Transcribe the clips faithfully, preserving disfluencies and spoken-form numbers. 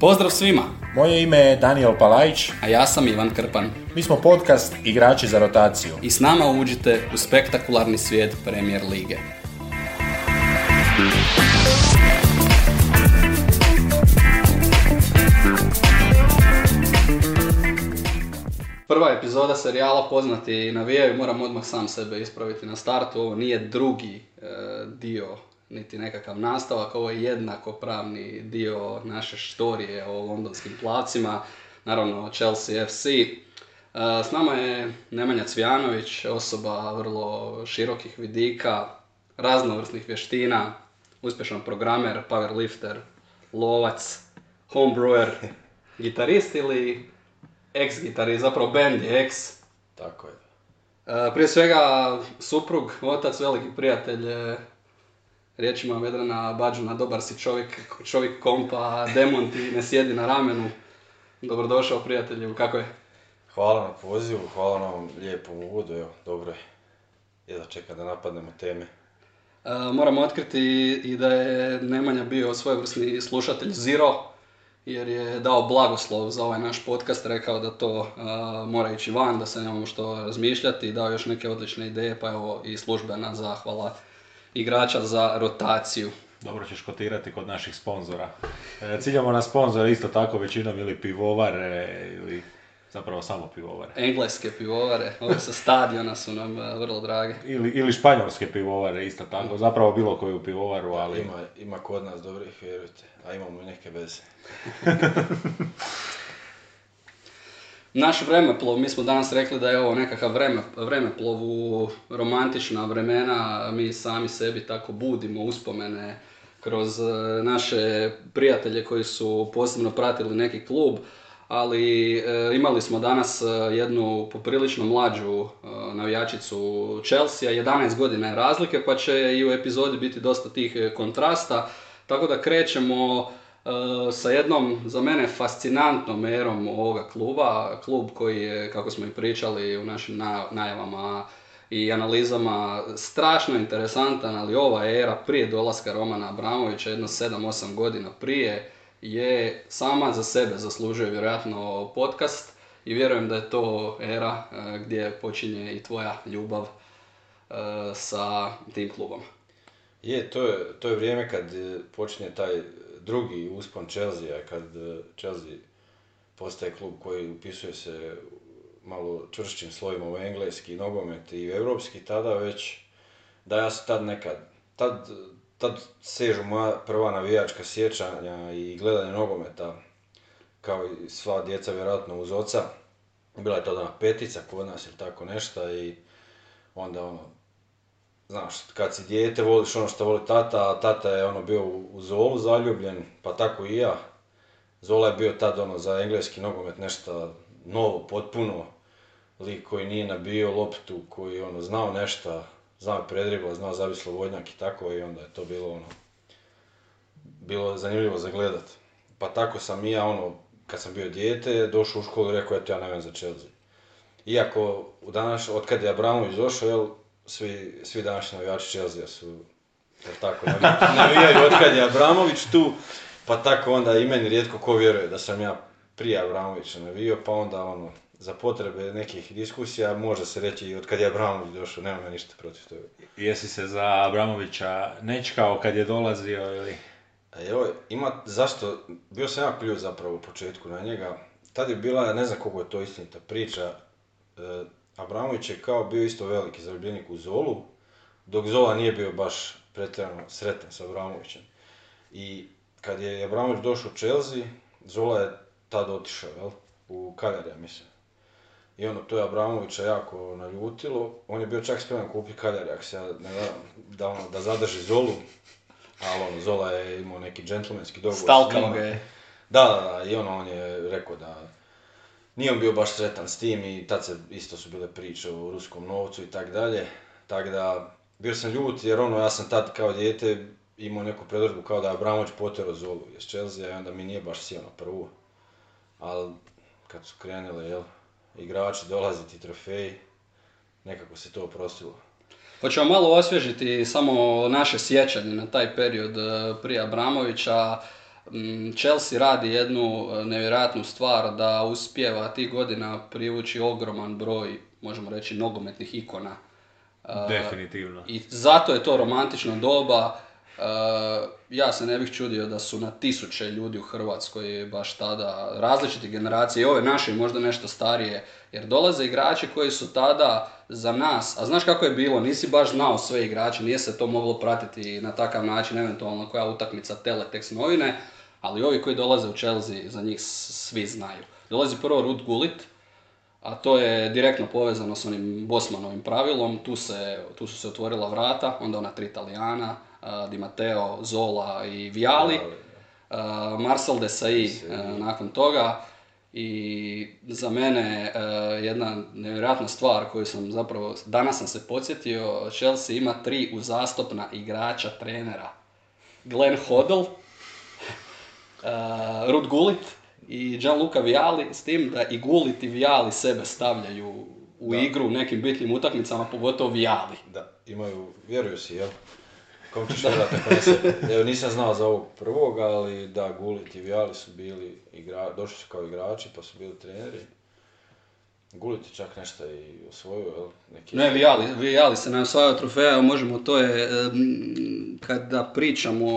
Pozdrav svima! Moje ime je Daniel Palajić, a ja sam Ivan Krpan. Mi smo podcast Igrači za rotaciju. I s nama uđite u spektakularni svijet Premier lige. Prva epizoda serijala Poznati navijaju, moram odmah sam sebe ispraviti na startu, ovo nije drugi e, dio niti nekakav nastavak, ovo je jednako pravni dio naše štorije o londonskim placima, naravno Chelsea ef ce. E, s nama je Nemanja Cvijanović, osoba vrlo širokih vidika, raznovrsnih vještina, uspješan programer, powerlifter, lovac, homebrewer, gitarist ili ex-gitarist, zapravo band je ex. Tako je. E, prije svega suprug, otac, veliki prijatelj, e, riječima Vedrana Badžuna, dobar si čovjek, čovjek kompa, demon ti ne sjedi na ramenu. Dobrodošao prijatelju, kako je? Hvala na pozivu, hvala na ovom lijepom uvodu, evo, dobro je. Jedva čekam da napadnemo teme. E, moramo otkriti i da je Nemanja bio svojevrsni slušatelj Zero, jer je dao blagoslov za ovaj naš podcast, rekao da to uh, mora ići van, da se nemamo što razmišljati, dao još neke odlične ideje, pa evo i službena zahvala Igrača za rotaciju. Dobro ćeš kotirati kod naših sponzora. E, ciljamo na sponzore isto tako većinom ili pivovare, ili zapravo samo pivovare. Engleske pivovare, ove sa stadiona su nam uh, vrlo drage. Ili, ili španjolske pivovare isto tako, zapravo bilo koju pivovaru, ali... Ima, ima kod nas dobrih, vjerujte, a imamo i neke veze. Naš vremeplov, mi smo danas rekli da je ovo nekakav vreme, vremeplov u romantična vremena, mi sami sebi tako budimo uspomene kroz naše prijatelje koji su posebno pratili neki klub, ali e, imali smo danas jednu poprilično mlađu e, navijačicu Chelsea, jedanaest godina je razlike, pa će i u epizodi biti dosta tih kontrasta, tako da krećemo sa jednom, za mene, fascinantnom erom ovoga kluba. Klub koji je, kako smo i pričali u našim najavama i analizama, strašno interesantan, ali ova era prije dolaska Romana Abramovića, jedno sedam osam godina prije, je sama za sebe zaslužuje vjerojatno podcast i vjerujem da je to era gdje počinje i tvoja ljubav sa tim klubom. Je, to je, to je vrijeme kad počinje taj drugi uspon Chelsea, kad Chelsea postaje klub koji upisuje se malo čvršćim slojima u engleski nogomet i u europski, tada već, da ja se tad nekad, tad, tad sežu moja prva navijačka sjećanja i gledanje nogometa, kao i sva djeca vjerojatno uz oca. Bila je tada petica kod nas ili tako nešto i onda ono, znaš, kad si dijete voliš ono što voli tata, a tata je ono bio u Zolu zaljubljen, pa tako i ja. Zola je bio tad ono za engleski nogomet nešto novo, potpuno. Lik koji nije nabio loptu, koji je ono znao nešto, znao predribla, znao zabiti slobodnjak i tako, i onda je to bilo ono, bilo zanimljivo za gledat. Pa tako sam i ja ono, kad sam bio dijete, došao u školu i rekao, eto ja navijam za Chelsea. Iako u danas, otkad je Abramović došao, jel, Svi, svi današnji navijači Chelsea su, jer tako, navijaju otkad je Abramović tu, pa tako onda i meni rijetko ko vjeruje da sam ja prije Abramovića navio, pa onda ono, za potrebe nekih diskusija može se reći i otkad je Abramović došao, nema me ništa protiv toga. Jesi se za Abramovića nečkao kad je dolazio ili? Evo, ima, zašto, bio sam ja ključ zapravo u početku na njega, tad je bila, ne znam koliko je to istinita priča, e, Abramović je kao bio isto veliki zaljubljenik u Zolu, dok Zola nije bio baš pretjerano sretan sa Abramovićem. I kad je Abramović došao u Chelsea, Zola je tad otišao, jel? U Cagliari, mislim. I ono, to je Abramovića jako naljutilo, on je bio čak spreman kupiti Cagliari, ako se ja ne da, ono, da zadrži Zolu, ali ono, Zola je imao neki džentlmenski dogovor. Stalkao ga je. Da, da, da, i ono, on je rekao da... Nije on bio baš sretan s tim i tad se isto su bile priče o ruskom novcu i tak dalje. Tako da, bio sam ljut jer ono, ja sam tad kao dijete imao neku predodžbu kao da je Abramović potero Zolu iz Chelsea i onda mi nije baš sjeo na prvu. Ali kad su krenili, jel, igrači dolaziti, trofeji, nekako se to oprostilo. Pa ćemo malo osvježiti samo naše sjećanje na taj period prije Abramovića. Chelsea radi jednu nevjerojatnu stvar da uspijeva tih godina privući ogroman broj, možemo reći, nogometnih ikona. Definitivno. I zato je to romantična doba. Ja se ne bih čudio da su na tisuće ljudi u Hrvatskoj baš tada, različite generacije, i ove naše možda nešto starije, jer dolaze igrači koji su tada za nas, a znaš kako je bilo, nisi baš znao sve igrače, nije se to moglo pratiti na takav način, eventualno koja utakmica, teletekst, novine, ali ovi koji dolaze u Chelsea, za njih svi znaju. Dolazi prvo Ruud Gullit, a to je direktno povezano s onim Bosmanovim pravilom, tu, se, tu su se otvorila vrata, onda ona tri Talijana, Di Matteo, Zola i Viali, uh, Marcel Desailly uh, nakon toga, i za mene uh, jedna nevjerojatna stvar koju sam zapravo, danas sam se podsjetio, Chelsea ima tri uzastopna igrača trenera. Glenn Hoddle, uh, Ruud Gullit i Gianluca Viali, s tim da i Gullit i Viali sebe stavljaju u da. igru u nekim bitnim utakmicama, pogotovo Viali. Da, imaju, vjeruju si, jel? Kako ćeš gledati ako ne se... Evo, nisam znao za ovog prvog, ali da, Gullit i Viali su bili igra... došli su kao igrači, pa su bili treneri. Gullit je čak nešto i osvojio, jel? Neki... Ne, Viali, Viali se ne osvajao trofeja, možemo, to je... Um, kada pričamo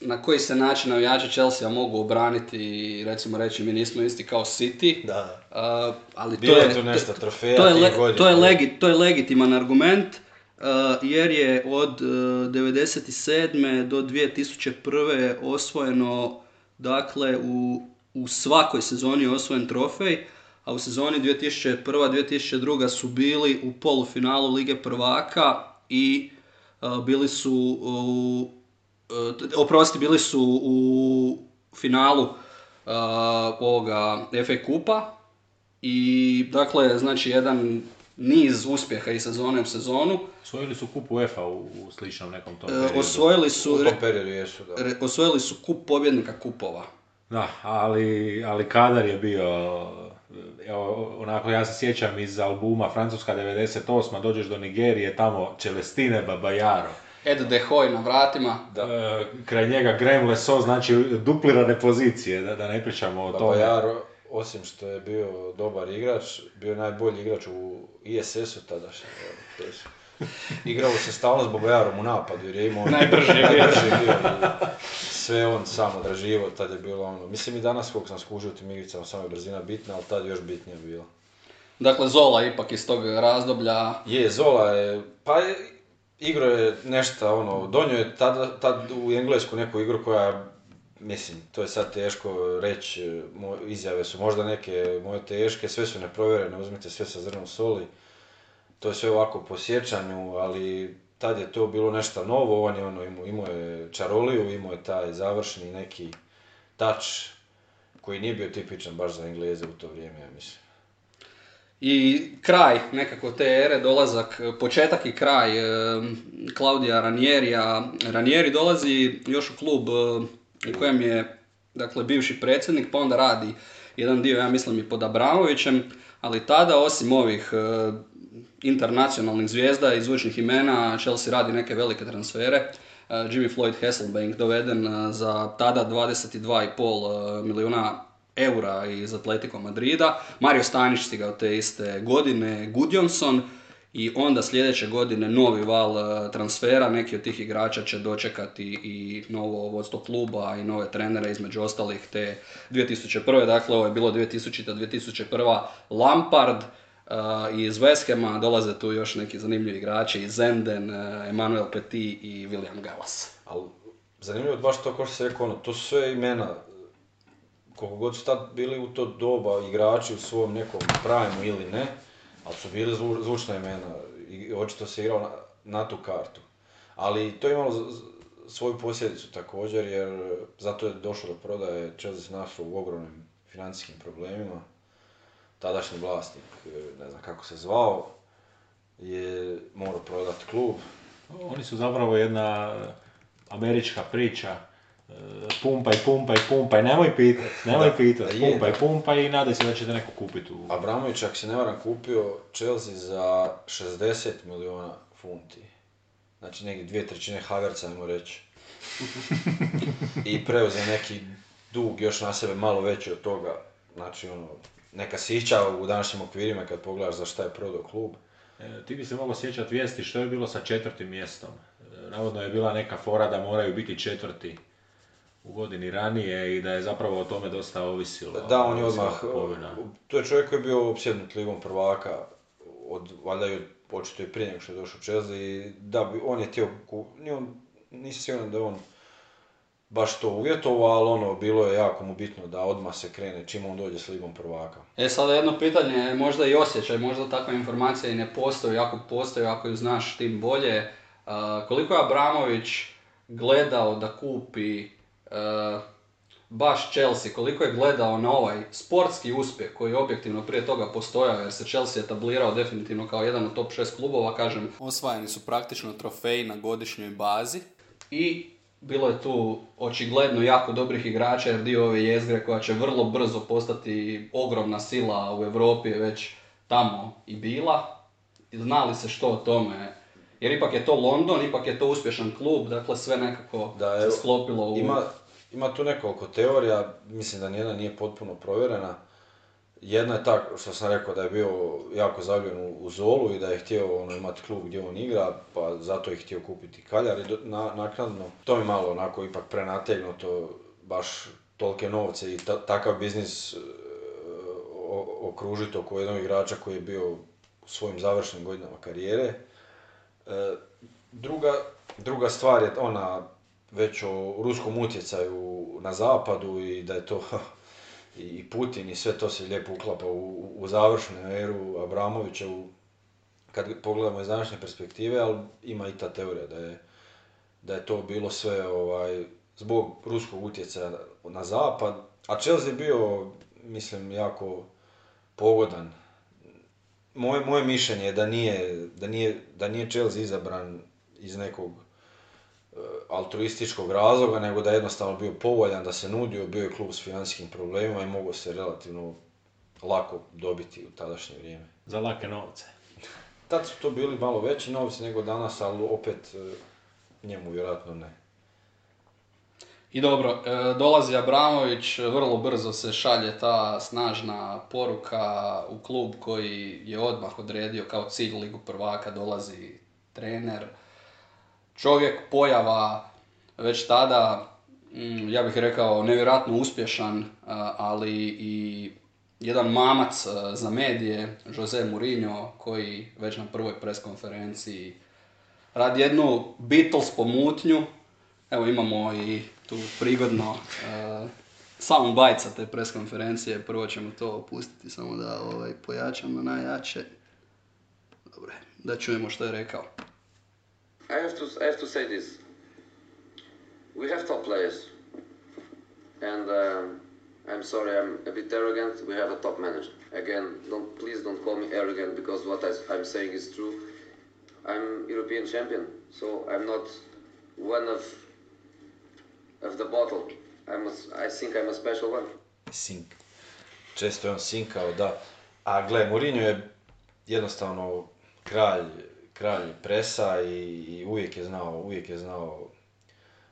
na koji se način navijači Chelsea mogu obraniti i recimo reći mi nismo isti kao City. Da, da. Uh, bilo je tu nešto trofeja to, tih godina. To je, legi, to je legitiman argument. Jer je od devedeset sedme do dvije tisuće prve osvojeno, dakle u, u svakoj sezoni je osvojen trofej, a u sezoni dvije tisuće prva dvije tisuće druga su bili u polufinalu Lige prvaka i uh, bili su u, uh, oprosti, bili su u finalu uh, ovoga F A Kupa, i dakle, znači jedan niz uspjeha i sezone u sezonu. Osvojili su kup UEFA u, u sličnom nekom tom periodu. Osvojili su, u tom periodu jesu, da. Re, osvojili su kup pobjednika kupova. Da, ali, ali kadar je bio, evo, onako ja se sjećam iz albuma Francuska devedeset osma, dođeš do Nigerije, tamo Celestine Babajaro. Ed Dehoj na vratima. Da. E, kraj njega Graham Leso, znači duplirane pozicije, da, da ne pričamo o tome. Babajaro, osim što je bio dobar igrač, bio najbolji igrač u I S S-u tadašnje. Igrao se stalno s Babajarom u napadu jer je imao najbrži bio. Sve on sam odraživo, tad je bilo ono. Mislim i danas koliko sam skužio u tim igricama, samo je brzina bitna, ali tad još bitnije bilo. Dakle, Zola ipak iz tog razdoblja... Je, Zola je... Pa je, igro je nešto ono... Donio je tad, tad u Englesku neku igru koja... Mislim, to je sad teško reći, izjave su možda neke moje teške, sve su neprovjerene, uzmite sve sa zrnom soli. To je sve ovako po sjećanju, ali tad je to bilo nešto novo, on je ono, imao, imao je čaroliju, imao je taj završni neki touch koji nije bio tipičan baš za Engleze u to vrijeme, ja mislim. I kraj nekako te ere, dolazak, početak i kraj Claudia Ranierija. Ranieri dolazi još u klub u kojem je, dakle, bivši predsjednik, pa onda radi jedan dio, ja mislim, i pod Abramovićem, ali tada, osim ovih e, internacionalnih zvijezda i zvučnih imena, Chelsea radi neke velike transfere. E, Jimmy Floyd Hasselbaink doveden za tada dvadeset dva i pol milijuna eura iz Atletico Madrida, Mario Stanić stigao te iste godine, Gudjonsson, i onda sljedeće godine novi val transfera, neki od tih igrača će dočekati i novo vodstvo kluba i nove trenere, između ostalih te dvije tisuće prve, dakle ovo je bilo dvije tisuće do dvije tisuće prve, Lampard uh, iz West Hama, dolaze tu još neki zanimljivi igrači, Zenden, uh, Emmanuel Petit i William Gallas. Ali zanimljivo je baš to kao što se rekao, ono, to su sve imena, koliko god su tad bili u to doba igrači u svom nekom primu ili ne, ali su bili zvu, zvučna imena i očito se igrao na, na tu kartu. Ali to je imalo z, z, svoju posljedicu također, jer zato je došlo do prodaje, Chelsea se našao u ogromnim financijskim problemima. Tadašnji vlasnik, ne znam kako se zvao, je morao prodati klub. Oni su zapravo jedna američka priča. Pumpaj, pumpaj, pumpaj, nemoj pitat, nemoj pitat, pumpaj, pumpaj i nadaj se da ćete neko kupiti. U... Abramović, ako se ne varam, kupio Chelsea za šezdeset milijuna funti. Znači negdje dvije trećine Havertza, ajmo reći. I preuzem neki dug još na sebe malo veći od toga. Znači ono, neka sića u današnjim okvirima kad pogledaš za šta je prodao klub. E, ti bi se mogao sjećati vijesti što je bilo sa četvrtim mjestom. Navodno je bila neka fora da moraju biti četvrti u godini ranije i da je zapravo o tome dosta ovisilo. Da, on je odmah, to je čovjek koji je bio opsjednut ligom prvaka, od, valjda je očito i prije nego što je došao Chelsea i da bi, on je htio, nisam siguran da je on baš to uvjetovao, ali ono, bilo je jako mu bitno da odmah se krene čim on dođe s ligom prvaka. E sada jedno pitanje, možda i osjećaj, možda takva informacija i ne postoji, ako postoji, ako ju znaš tim bolje. Uh, koliko je Abramović gledao da kupi Uh, baš Chelsea, koliko je gledao na ovaj sportski uspjeh koji je objektivno prije toga postojao jer se Chelsea etablirao definitivno kao jedan od top šest klubova, kažem. Osvajani su praktično trofeji na godišnjoj bazi. I bilo je tu očigledno jako dobrih igrača jer dio ove jezgre koja će vrlo brzo postati ogromna sila u Europi je već tamo i bila. I znali se što o tome. Jer ipak je to London, ipak je to uspješan klub, dakle sve nekako da, evo, se sklopilo u... Ima, ima tu nekoliko teorija, mislim da nijedna nije potpuno provjerena. Jedna je ta, što sam rekao, da je bio jako zavljen u Zolu i da je htio ono, imati klub gdje on igra, pa zato je htio kupiti Cagliari na, naknadno. To mi malo onako ipak prenategnuto, baš tolike novce i ta, takav biznis uh, okružiti oko jednog igrača koji je bio u svojim završnim godinama karijere. Druga, druga stvar je ona već o ruskom utjecaju na zapadu i da je to i Putin i sve to se lijepo uklapa u, u završnu eru Abramovića u, kad pogledamo iz današnje perspektive, ali ima i ta teorija da je, da je to bilo sve ovaj, zbog ruskog utjecaja na zapad, a Chelsea je bio, mislim, jako pogodan. Moje, moje mišljenje je da nije, da, nije, da nije Chelsea izabran iz nekog e, altruističkog razloga, nego da je jednostavno bio povoljan, da se nudio, bio je klub s financijskim problemima i mogao se relativno lako dobiti u tadašnje vrijeme. Za lake novce. Tad su to bili malo veći novci nego danas, ali opet e, njemu vjerojatno ne. I dobro, dolazi Abramović, vrlo brzo se šalje ta snažna poruka u klub koji je odmah odredio kao cilj Ligu prvaka, dolazi trener, čovjek pojava već tada, ja bih rekao, nevjerojatno uspješan, ali i jedan mamac za medije, Jose Mourinho, koji već na prvoj preskonferenciji radi jednu Beatles pomutnju. Evo imamo i tu prigodno e, samo bajt sa te preskonferencije, prvo ćemo to opustiti, samo da ovaj, pojačam na najjače. Dobre, da čujemo što je rekao. I have to, I have to say this. We have top players. And um, I'm sorry, I'm a bit arrogant. We have a top manager. Again, don't, please don't call me arrogant because what I, I'm saying is true. I'm European champion, so I'm not one of of the bottle. I'm a, I think I'm a special one. Sink. Često je on sinkao, da. A gle, Mourinho je jednostavno kralj, kralj presa i, i uvijek je znao, uvijek je znao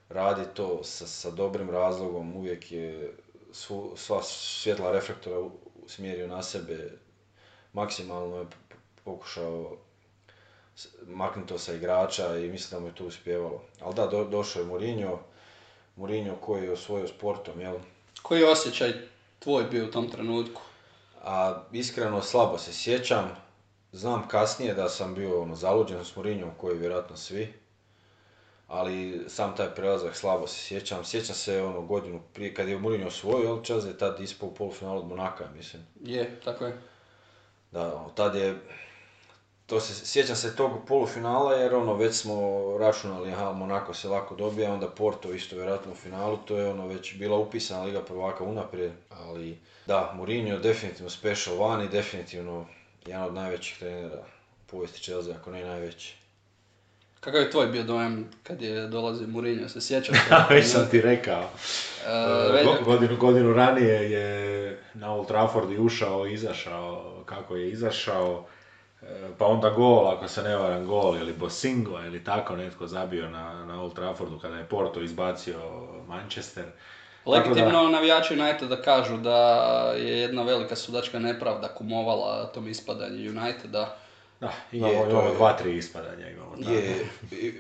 raditi to sa, sa dobrim razlogom, uvijek je svu, sva svjetla reflektora usmjerio na sebe, maksimalno je pokušao maknuto sa igrača i mislim da mu je to uspjevalo. Ali da, do, došao je Mourinho, Mourinho koji je osvojio sportom, jel? Koji je osjećaj tvoj bio u tom trenutku? A, iskreno, slabo se sjećam. Znam kasnije da sam bio ono, zaluđen s Mourinhom, koji vjerojatno svi. Ali sam taj prelazak slabo se sjećam. Sjećam se ono godinu prije, kad je Mourinho osvojio, jel? Chelsea je tad ispao u polufinalu od Monaka, mislim. Je, tako je. Da, ono, tad je... To se, sjećam se tog polufinala jer ono već smo računali, aha, Monako se lako dobija, onda Porto isto vjerojatno u finalu, to je ono već bila upisana Liga prvaka unaprijed, ali da, Mourinho definitivno special one i definitivno jedan od najvećih trenera u povijesti Chelsea, ako ne najveći. Kakav je tvoj bio dojam kad je dolazio Mourinho, se sjećaš? Već sam ti rekao, e, Go, godinu, godinu ranije je na Old Traffordu ušao, izašao, kako je izašao. pa onda gol, ako se ne varam gol, ili Bosingo, ili tako netko zabio na, na Old Traffordu kada je Porto izbacio Manchester. Legitimno da... navijači Uniteda kažu da je jedna velika sudačka nepravda kumovala tom ispadanju Uniteda. Da, imamo, je, imamo dva, tri ispadanja imamo. Tako. Je, i,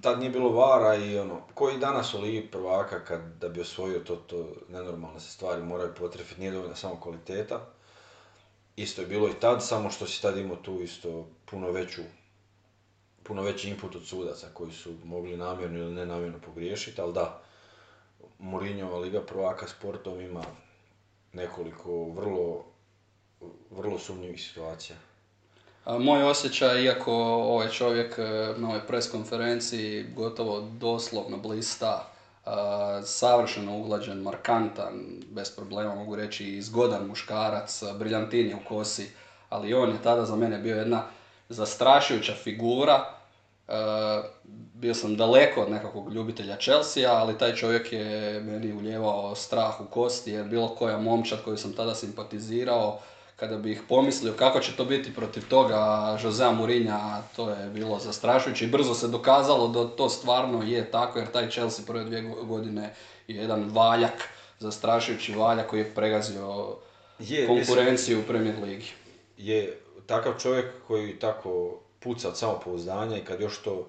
tad nije bilo vara i ono, koji danas u Ligi prvaka kad da bi osvojio to, to nenormalne se stvari moraju potrefiti, nije dovoljna samo kvaliteta. Isto je bilo i tad, samo što si tad imao tu isto puno veću, puno veći input od sudaca koji su mogli namjerno ili nenamjerno pogriješiti, ali da, Mourinhova Liga prvaka sportom ima nekoliko vrlo, vrlo sumnjivih situacija. A moj osjećaj, iako ovaj čovjek na ovoj press konferenciji gotovo doslovno blista, a, savršeno uglađen, markantan, bez problema mogu reći zgodan muškarac, briljantin je u kosi, ali on je tada za mene bio jedna zastrašujuća figura. A, bio sam daleko od nekakvog ljubitelja Chelsea, ali taj čovjek je meni ulijevao strah u kosti, jer bilo koja momčad koju sam tada simpatizirao, kada bih pomislio kako će to biti protiv toga Josea Mourinha, to je bilo zastrašujuće i brzo se dokazalo da to stvarno je tako, jer taj Chelsea prve dvije godine je jedan valjak, zastrašujući valjak koji je pregazio je, konkurenciju mislim, u Premier Ligi. Je takav čovjek koji tako puca od samopouzdanja i kad još to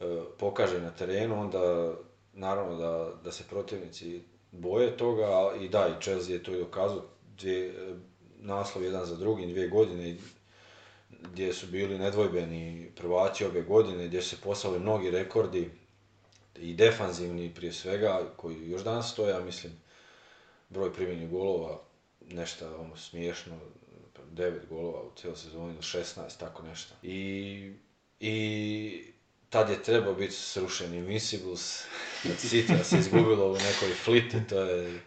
e, pokaže na terenu, onda naravno da, da se protivnici boje toga i da, i Chelsea je to i dokazao. Dvije, naslov jedan za drugim, dvije godine gdje su bili nedvojbeni prvaci obje godine, gdje su se postavili mnogi rekordi i defanzivni prije svega, koji još danas stoje, ja mislim, broj primljenih golova, nešto ono, smiješno, devet golova u cijeloj sezoni ili šesnaest, tako nešto. I, i tad je trebao biti srušen Invincibles, kad City se izgubilo u nekoj fliti, to je,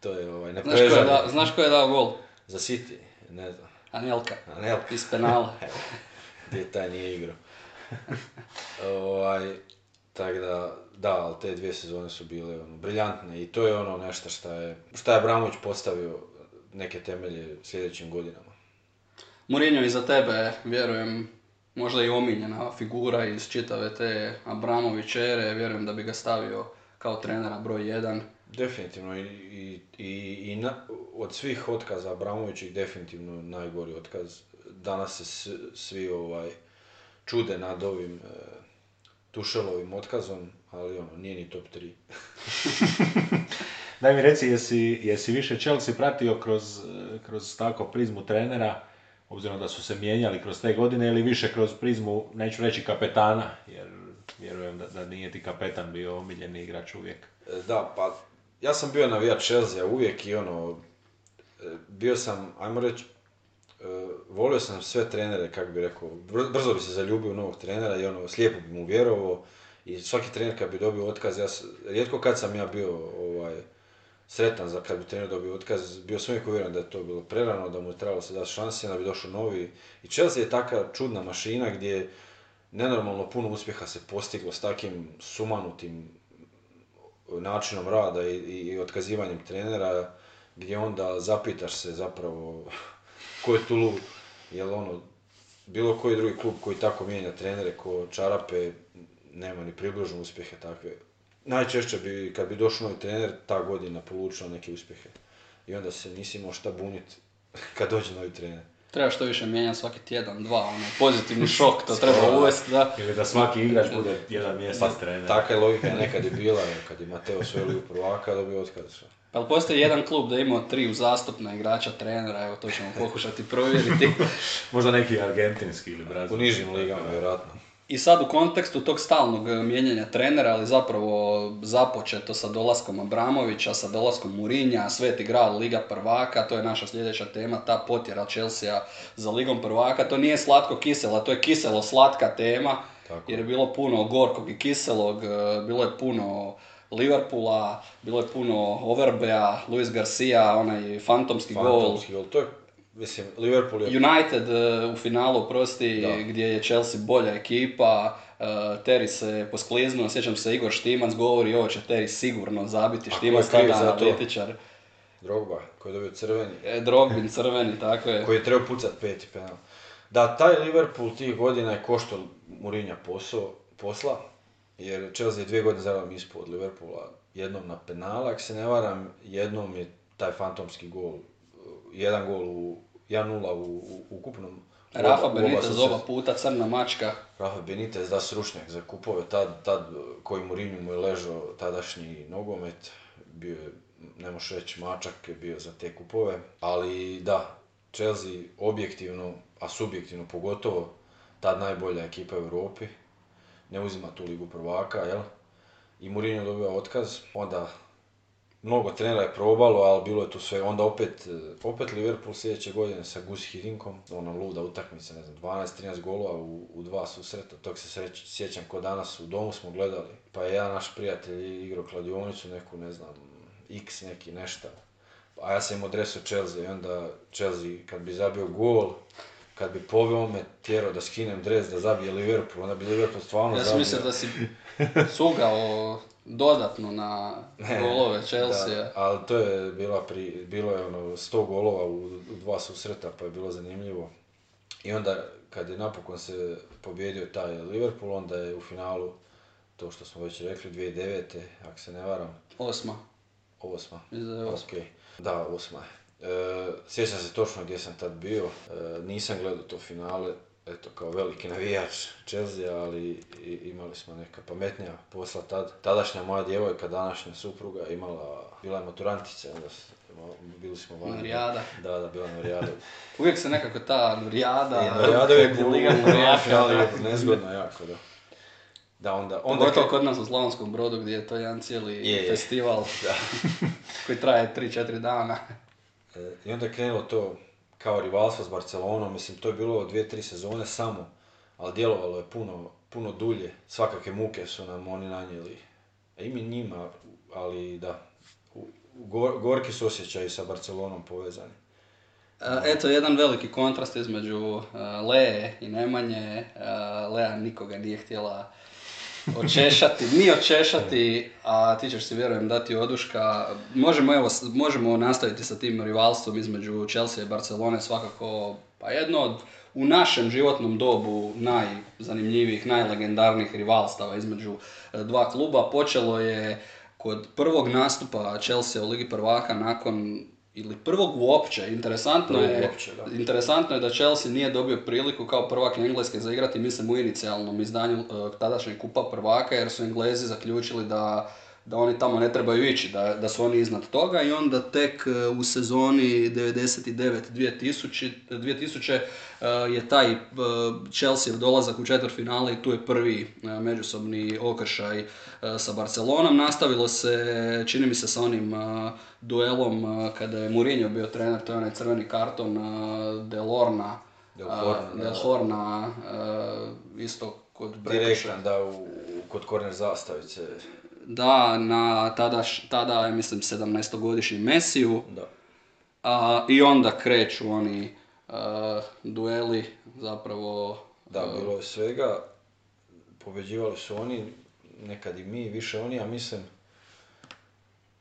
to je ovaj, neprezano. Znaš ko je dao gol? Za City, ne znam. Anelka. Anelka. Iz penala. Gdje taj nije igrao. Ovaj, tako da, da, ali te dvije sezone su bile ono, briljantne i to je ono nešto što je, šta je Abramović postavio neke temelje sljedećim godinama. Mourinho, i za tebe, vjerujem, možda i omiljena figura iz čitave te Abramovićere, vjerujem da bi ga stavio kao trenera broj jedan. Definitivno i, i, i, i na, od svih otkaza Abramovićih definitivno najgori otkaz. Danas se svi ovaj, čude nad ovim e, Tuchelovim otkazom, ali ono, nije ni top tri. Daj mi reci, jesi, jesi više Chelsea pratio kroz, kroz tako prizmu trenera, obzirom da su se mijenjali kroz te godine, ili više kroz prizmu, neću reći kapetana, jer vjerujem da, da nije ti kapetan bio omiljeni igrač uvijek. Da, pa ja sam bio navijač Chelsea uvijek i ono, bio sam, ajmo reći, volio sam sve trenere, kako bi rekao, brzo bi se zaljubio novog trenera i ono, slijepo bi mu vjerovao i svaki trener kad bi dobio otkaz, ja, rijetko kad sam ja bio ovaj, sretan za kad bi trener dobio otkaz, bio sam uvijek uvjeren da je to bilo prerano, da mu je trebalo se dati šanse, da bi došao novi. I Chelsea je taka čudna mašina gdje nenormalno puno uspjeha se postiglo s takim sumanutim načinom rada i, i otkazivanjem trenera, gdje onda zapitaš se zapravo ko je tu lud, jer ono, bilo koji drugi klub koji tako mijenja trenere ko čarape, nema ni približno uspjehe takve. Najčešće bi, kad bi došao novi trener, ta godina polučila neke uspjehe i onda se nisi imao šta buniti kad dođe novi trener. Treba što više mijenjati svaki tjedan, dva, onaj pozitivni šok, to treba uvesti, da... Ili da svaki igrač bude jedan mjesec trener. Taka je logika nekad je bila, kad je Mateo svojio Ligu prvaka, dobio otkaz. Pa li postoji jedan klub da je imao tri uzastopna igrača trenera, evo to ćemo pokušati provjeriti. Možda neki argentinski ili brazilski. U nižim ligama, vjerojatno. I sad u kontekstu tog stalnog mijenjanja trenera, ali zapravo započeto sa dolaskom Abramovića, sa dolaskom Mourinha, Sveti Gral, Liga prvaka, to je naša sljedeća tema, ta potjera Chelsea za Ligom prvaka. To nije slatko-kisela, to je kiselo-slatka tema, tako. Jer je bilo puno gorkog i kiselog, bilo je puno Liverpoola, bilo je puno Overbeja, Luis Garcia, onaj fantomski, fantomski gol. gol. Mislim, Liverpool je... United uh, u finalu, prosti, da. Gdje je Chelsea bolja ekipa, uh, Terry se poskliznuo, sjećam se Igor Štimac govori, ovo će Terry sigurno zabiti, Štimac tada analitičar. Drogba, koji je dobio crveni. E, Drogbin crveni, tako je. Koji je trebao pucat peti penal. Da, taj Liverpool tih godina je koštao Mourinja posao, posla, jer Chelsea je dvije godine zaradom ispod od Liverpoola, jednom na penala, ako se ne varam, jednom je taj fantomski gol, jedan gol u jedan nula u ukupnom. Rafa Benitez oba puta, crna mačka. Rafa Benitez, da, sručnjak za kupove, tad, tad koji Mourinju mu je ležao tadašnji nogomet, bio je, ne moš reći, mačak je bio za te kupove, ali da, Chelsea objektivno, a subjektivno pogotovo, tad najbolja ekipa u Europi, ne uzima tu ligu prvaka, jel? I Mourinho dobio otkaz, onda mnogo trenera je probalo, ali bilo je tu sve, onda opet, opet Liverpool sljedeće godine sa Gus Hiddinkom, ona luda utakmica, ne znam, dvanaest trinaest golova u, u dva susreta, tog se sreći, sjećam ko danas, u domu smo gledali, pa je jedan naš prijatelj igrao kladionicu, neku, ne znam, x neki nešta, a ja sam im odresao Chelsea i onda Chelsea kad bi zabio gol, kad bi poveo me tjerao da skinem dres da zabije Liverpool, onda bi Liverpool stvarno zabio. Ja sam mislio da si cugao dodatno na golove Chelsea. Ali to je bila pri, bilo je ono sto golova u, u dva susreta pa je bilo zanimljivo. I onda kad je napokon se pobjedio taj Liverpool, onda je u finalu, to što smo već rekli, dvije tisuće devete. ako se ne varam. Osma. Osma. Okay. Da, osma je. E, sjećam se točno gdje sam tad bio, e, nisam gledao to finale, eto kao veliki navijač Chelsea, ali imali smo neka pametnija posla tad. Tadašnja moja djevojka, današnja supruga, imala, bila je maturantica, onda bili smo vani. Norijada. Da, da, bila Norijada. Uvijek se nekako ta Norijada... Norijada je nezgodno jako, da. Da, onda... onda to je to kre... kod nas u Slavonskom Brodu gdje je to jedan cijeli yeah. festival koji traje tri četiri dana. I onda je krenulo to kao rivalstvo s Barcelonom, mislim to je bilo dvije, tri sezone samo, ali djelovalo je puno, puno dulje, svakakve muke su nam oni nanijeli, a i mi njima, ali da, gor, gorki su osjećaji sa Barcelonom povezani. Eto, jedan veliki kontrast između Leje i Nemanje. Leja nikoga nije htjela očešati, ni očešati, a ti ćeš si vjerujem dati oduška. Možemo, evo, možemo nastaviti sa tim rivalstvom između Chelsea i Barcelone, svakako pa jedno od u našem životnom dobu najzanimljivijih, najlegendarnijih rivalstava između dva kluba. Počelo je kod prvog nastupa Chelsea u Ligi prvaka nakon ili prvog uopće, interesantno, prvog je, uopće interesantno je da Chelsea nije dobio priliku kao prvak Engleske zaigrati, mislim u inicijalnom izdanju tadašnjeg kupa prvaka, jer su Englezi zaključili da, da oni tamo ne trebaju ići, da, da su oni iznad toga i onda tek u sezoni devedeset devet dvije tisuće je taj Chelsea dolazak u četvrtfinale i tu je prvi međusobni okršaj sa Barcelonom. Nastavilo se, čini mi se, sa onim duelom kada je Mourinho bio trener, to je onaj crveni karton Delorna, Delhorna, Delhorna isto kod direktan, da, u, kod korner zastavice. Da, na tada, tada mislim sedamnaestogodišnji Mesiju. Da. A, i onda kreću oni a, dueli zapravo... Da, bilo je svega, pobeđivali su oni, nekad i mi, više oni, a mislim...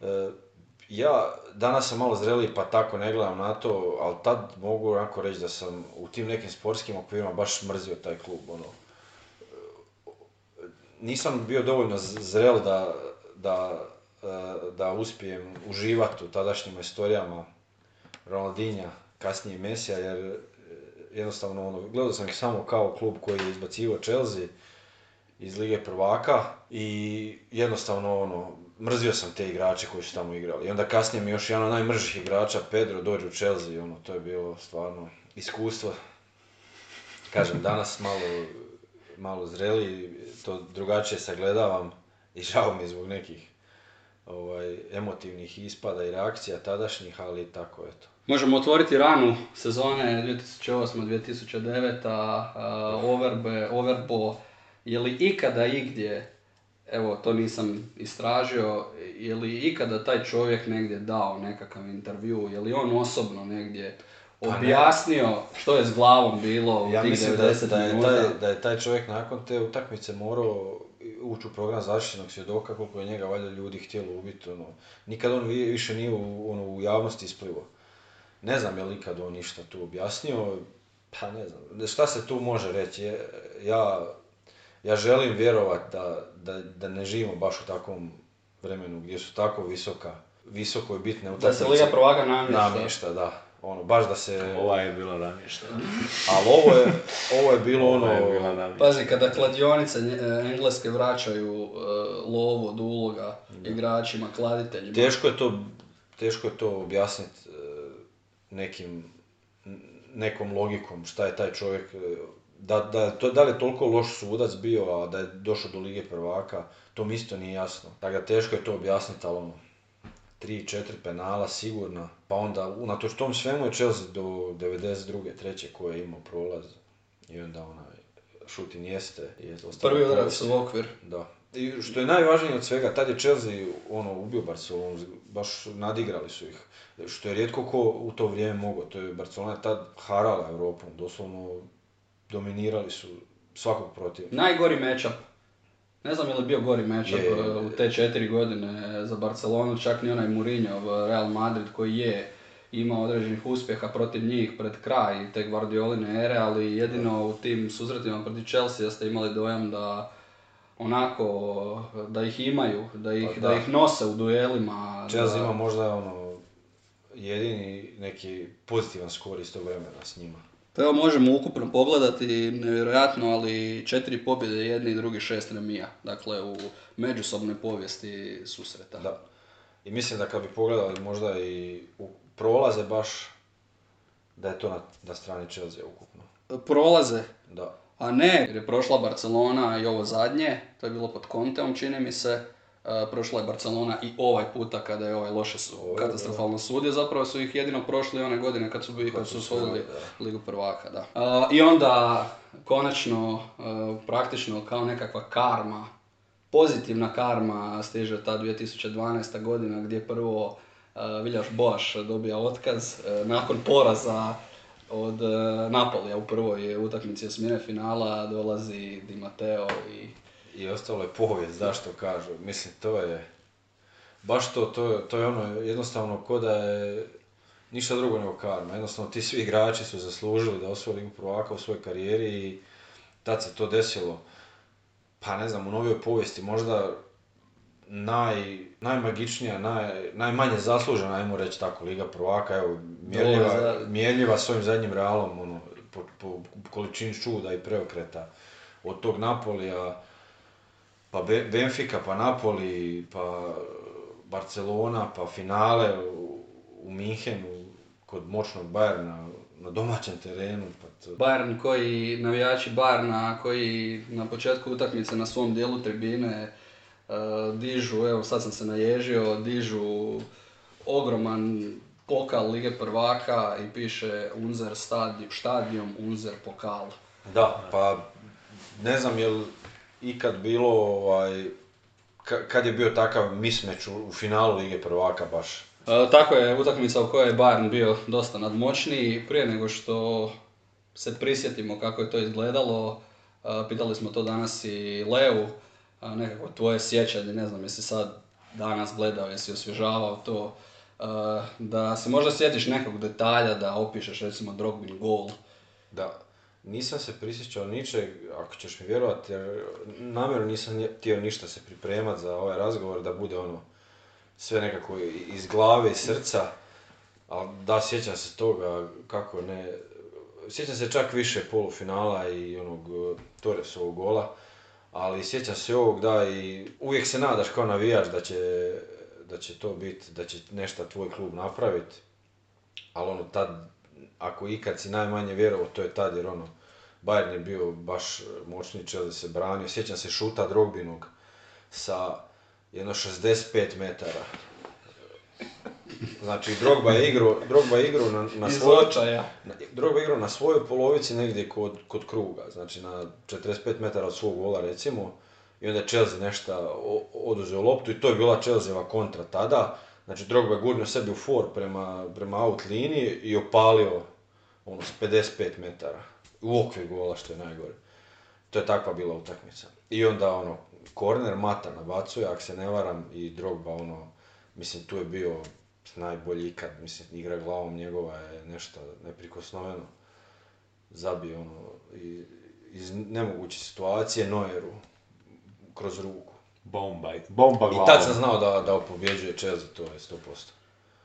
E, ja danas sam malo zreliji pa tako ne gledam na to, ali tad mogu onako reći da sam u tim nekim sportskim okvirima baš mrzio taj klub, ono. Nisam bio dovoljno zrel da, da, da uspijem uživati u tadašnjim istorijama Ronaldinha, kasnije Mesija, jer jednostavno ono, gledao sam ih samo kao klub koji je izbacio Chelsea iz Lige prvaka i jednostavno ono, mrzio sam te igrače koji su tamo igrali. I onda kasnije mi još jedan od najmržih igrača, Pedro, dođe u Chelsea, ono, to je bilo stvarno iskustvo. Kažem, danas malo... malo zreli, to drugačije sagledavam i žao mi zbog nekih ovaj, emotivnih ispada i reakcija tadašnjih, ali tako eto. Možemo otvoriti ranu sezone dvije tisuće osma dvije tisuće deveta, uh, overbe, overbo, je li ikada igdje, evo to nisam istražio, je li ikada taj čovjek negdje dao nekakav intervju, je li on osobno negdje objasnio što je s glavom bilo u ja tih devedeset minuta. Ja mislim da je taj čovjek nakon te utakmice morao ući u program zaštićenog svjedoka, koliko je njega valjda ljudi htjelo ubiti, ono, nikad on više nije u, ono, u javnosti isplivo. Ne znam je li ikad on ništa tu objasnio, pa ne znam, šta se tu može reći, ja, ja želim vjerovat da, da, da ne živimo baš u takvom vremenu gdje su tako visoka, visoko i bitne utakmice. Da se Liga prvaka namješta. Namješta, da. Ono, baš da se... Ova je bila namješta. Ali ovo je, ovo je bilo ono... Je bila pazi, kada kladionice engleske vraćaju uh, lovu od uloga mm. igračima, kladiteljima... Teško je to, teško je to objasniti nekim, nekom logikom šta je taj čovjek... Da, da, to, da li je toliko loš sudac bio, a da je došao do Lige prvaka, to mi isto nije jasno. Dakle, teško je to objasniti, ali ono... Tri, četiri penala sigurno, pa onda unatoč tom svemu je Chelsea do devedeset druge treće koje je imao prolaz i onda onaj šutin jeste. Prvi udarac su u okvir. Da. I što je najvažnije od svega, tad je Chelsea ono, ubio Barcelonu, baš nadigrali su ih. Što je rijetko ko u to vrijeme mogao, to je Barcelona tad harala Europom, doslovno dominirali su svakog protivnika. Najgori matchup. Ne znam je li bio gori matchup u te četiri godine za Barcelonu, čak ni onaj Mourinho, Real Madrid koji je imao određenih uspjeha protiv njih pred kraj te Guardioline ere, ali jedino u tim susretima protiv Chelsea ste imali dojam da onako, da ih imaju, da ih, pa, da. Da ih nose u duelima. Chelsea da... ima možda ono jedini neki pozitivan skor iz tog vremena s njima. Pa evo možemo ukupno pogledati, nevjerojatno, ali četiri pobjede, jedni i drugi šest remija. Dakle, u međusobnoj povijesti susreta. Da. I mislim da kad bi pogledali možda i u prolaze baš, da je to na, na strani Chelsea ukupno. Prolaze? Da. A ne, jer je prošla Barcelona i ovo zadnje, to je bilo pod Conteom, čini mi se. E, prošla je Barcelona i ovaj puta kada je ovaj loše su, Ovo, katastrofalno sudio, zapravo su ih jedino prošli one godine kad su bili, kad su osvojili Ligu prvaka, da. E, I onda konačno, e, praktično kao nekakva karma, pozitivna karma stiže ta dvije tisuće dvanaesta godina gdje prvo e, Viljaš Boaš dobija otkaz e, nakon poraza od e, Napolija u prvoj utakmici osmine finala, dolazi Di Matteo i I ostalo je povijest, zašto kažu. Mislim, to je... Baš to, to je, to je ono jednostavno ko da je... Ništa drugo nego karma. Jednostavno, ti svi igrači su zaslužili da osvoje Ligu prvaka u svojoj karijeri i tad se to desilo. Pa ne znam, u novijoj povijesti možda naj, najmagičnija, naj, najmanje zaslužena, ajmo reći tako, Liga prvaka. Evo, mjerljiva, mjerljiva s ovim zadnjim Realom, ono, po, po količini čuda i preokreta. Od tog Napolija, pa Benfica, pa Napoli, pa Barcelona, pa finale u Minhenu kod moćnog Bayerna na domaćem terenu. Pa to... Bayern koji, navijači Bayerna koji na početku utakmice na svom dijelu tribine uh, dižu, evo sad sam se naježio, dižu ogroman pokal Lige prvaka i piše Unser stadion, stadion Unser pokal. Da, pa ne znam jel ikad bilo, ovaj, kad je bio takav mismeč u, u finalu Lige prvaka baš. E, tako je utakmica u kojoj je Bayern bio dosta nadmoćniji. Prije nego što se prisjetimo kako je to izgledalo, e, pitali smo to danas i Leu, e, nekako tvoje sjećanje, ne znam jesi sad danas gledao, jesi osvježavao to, e, da se možda sjetiš nekog detalja, da opišeš recimo Drogbin gol. Da. Nisam se prisjećao ničeg, ako ćeš mi vjerovati, jer namjerno nisam htio ništa se pripremati za ovaj razgovor, da bude ono sve nekako iz glave i srca, ali da, sjećam se toga, kako ne, sjećam se čak više polufinala i onog Torresovog gola, ali sjećam se ovog da i uvijek se nadaš kao navijač da će, da će to biti, da će nešto tvoj klub napraviti, ali ono tad, ako ikad si najmanje vjerovao, to je tad, jer ono, Bayern je bio baš moćni, Chelsea se branio. Sjećam se šuta Drogbinog sa jedno šezdeset pet metara. Znači, Drogba je igrao, Drogba je igrao na, na svojoj... Drogba je igrao na svojoj polovici negdje kod, kod kruga, znači na četrdeset pet metara od svog gola recimo. I onda je Chelsea nešto oduzeo loptu i to je bila Chelseaova kontra tada. Znači, Drogba je gurnio sebi u for prema, prema out liniji i opalio ono, s pedeset pet metara u okvir gola, što je najgore. To je takva bila utakmica. I onda ono, korner Mata nabacuje, ako se ne varam, i Drogba ono, mislim tu je bio najbolji ikad, mislim igra glavom njegova je nešto neprikosnoveno. Zabio ono, iz nemoguće situacije Neueru kroz ruku. Bomba, bomba glavom. I tad sam znao da, da pobjeđuje Chelsea, to je sto posto.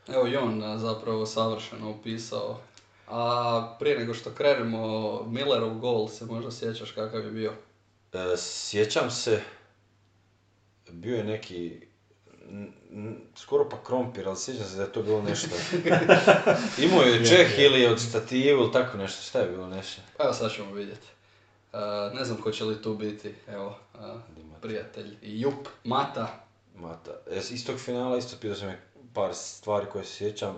Evo i on zapravo savršeno opisao. A prije nego što krenemo, Millerov gol, se možda sjećaš kakav je bio? E, sjećam se, bio je neki, n, n, skoro pa krompir, ali sjećam se da je to bilo nešto. Imao je Čeh ili od stativu ili tako nešto, šta je bilo nešto? Evo sad ćemo vidjeti. E, ne znam ko će li tu biti, evo, a, prijatelj Jup, Mata. Mata, e, iz tog finala isto pitao sam je par stvari koje se sjećam.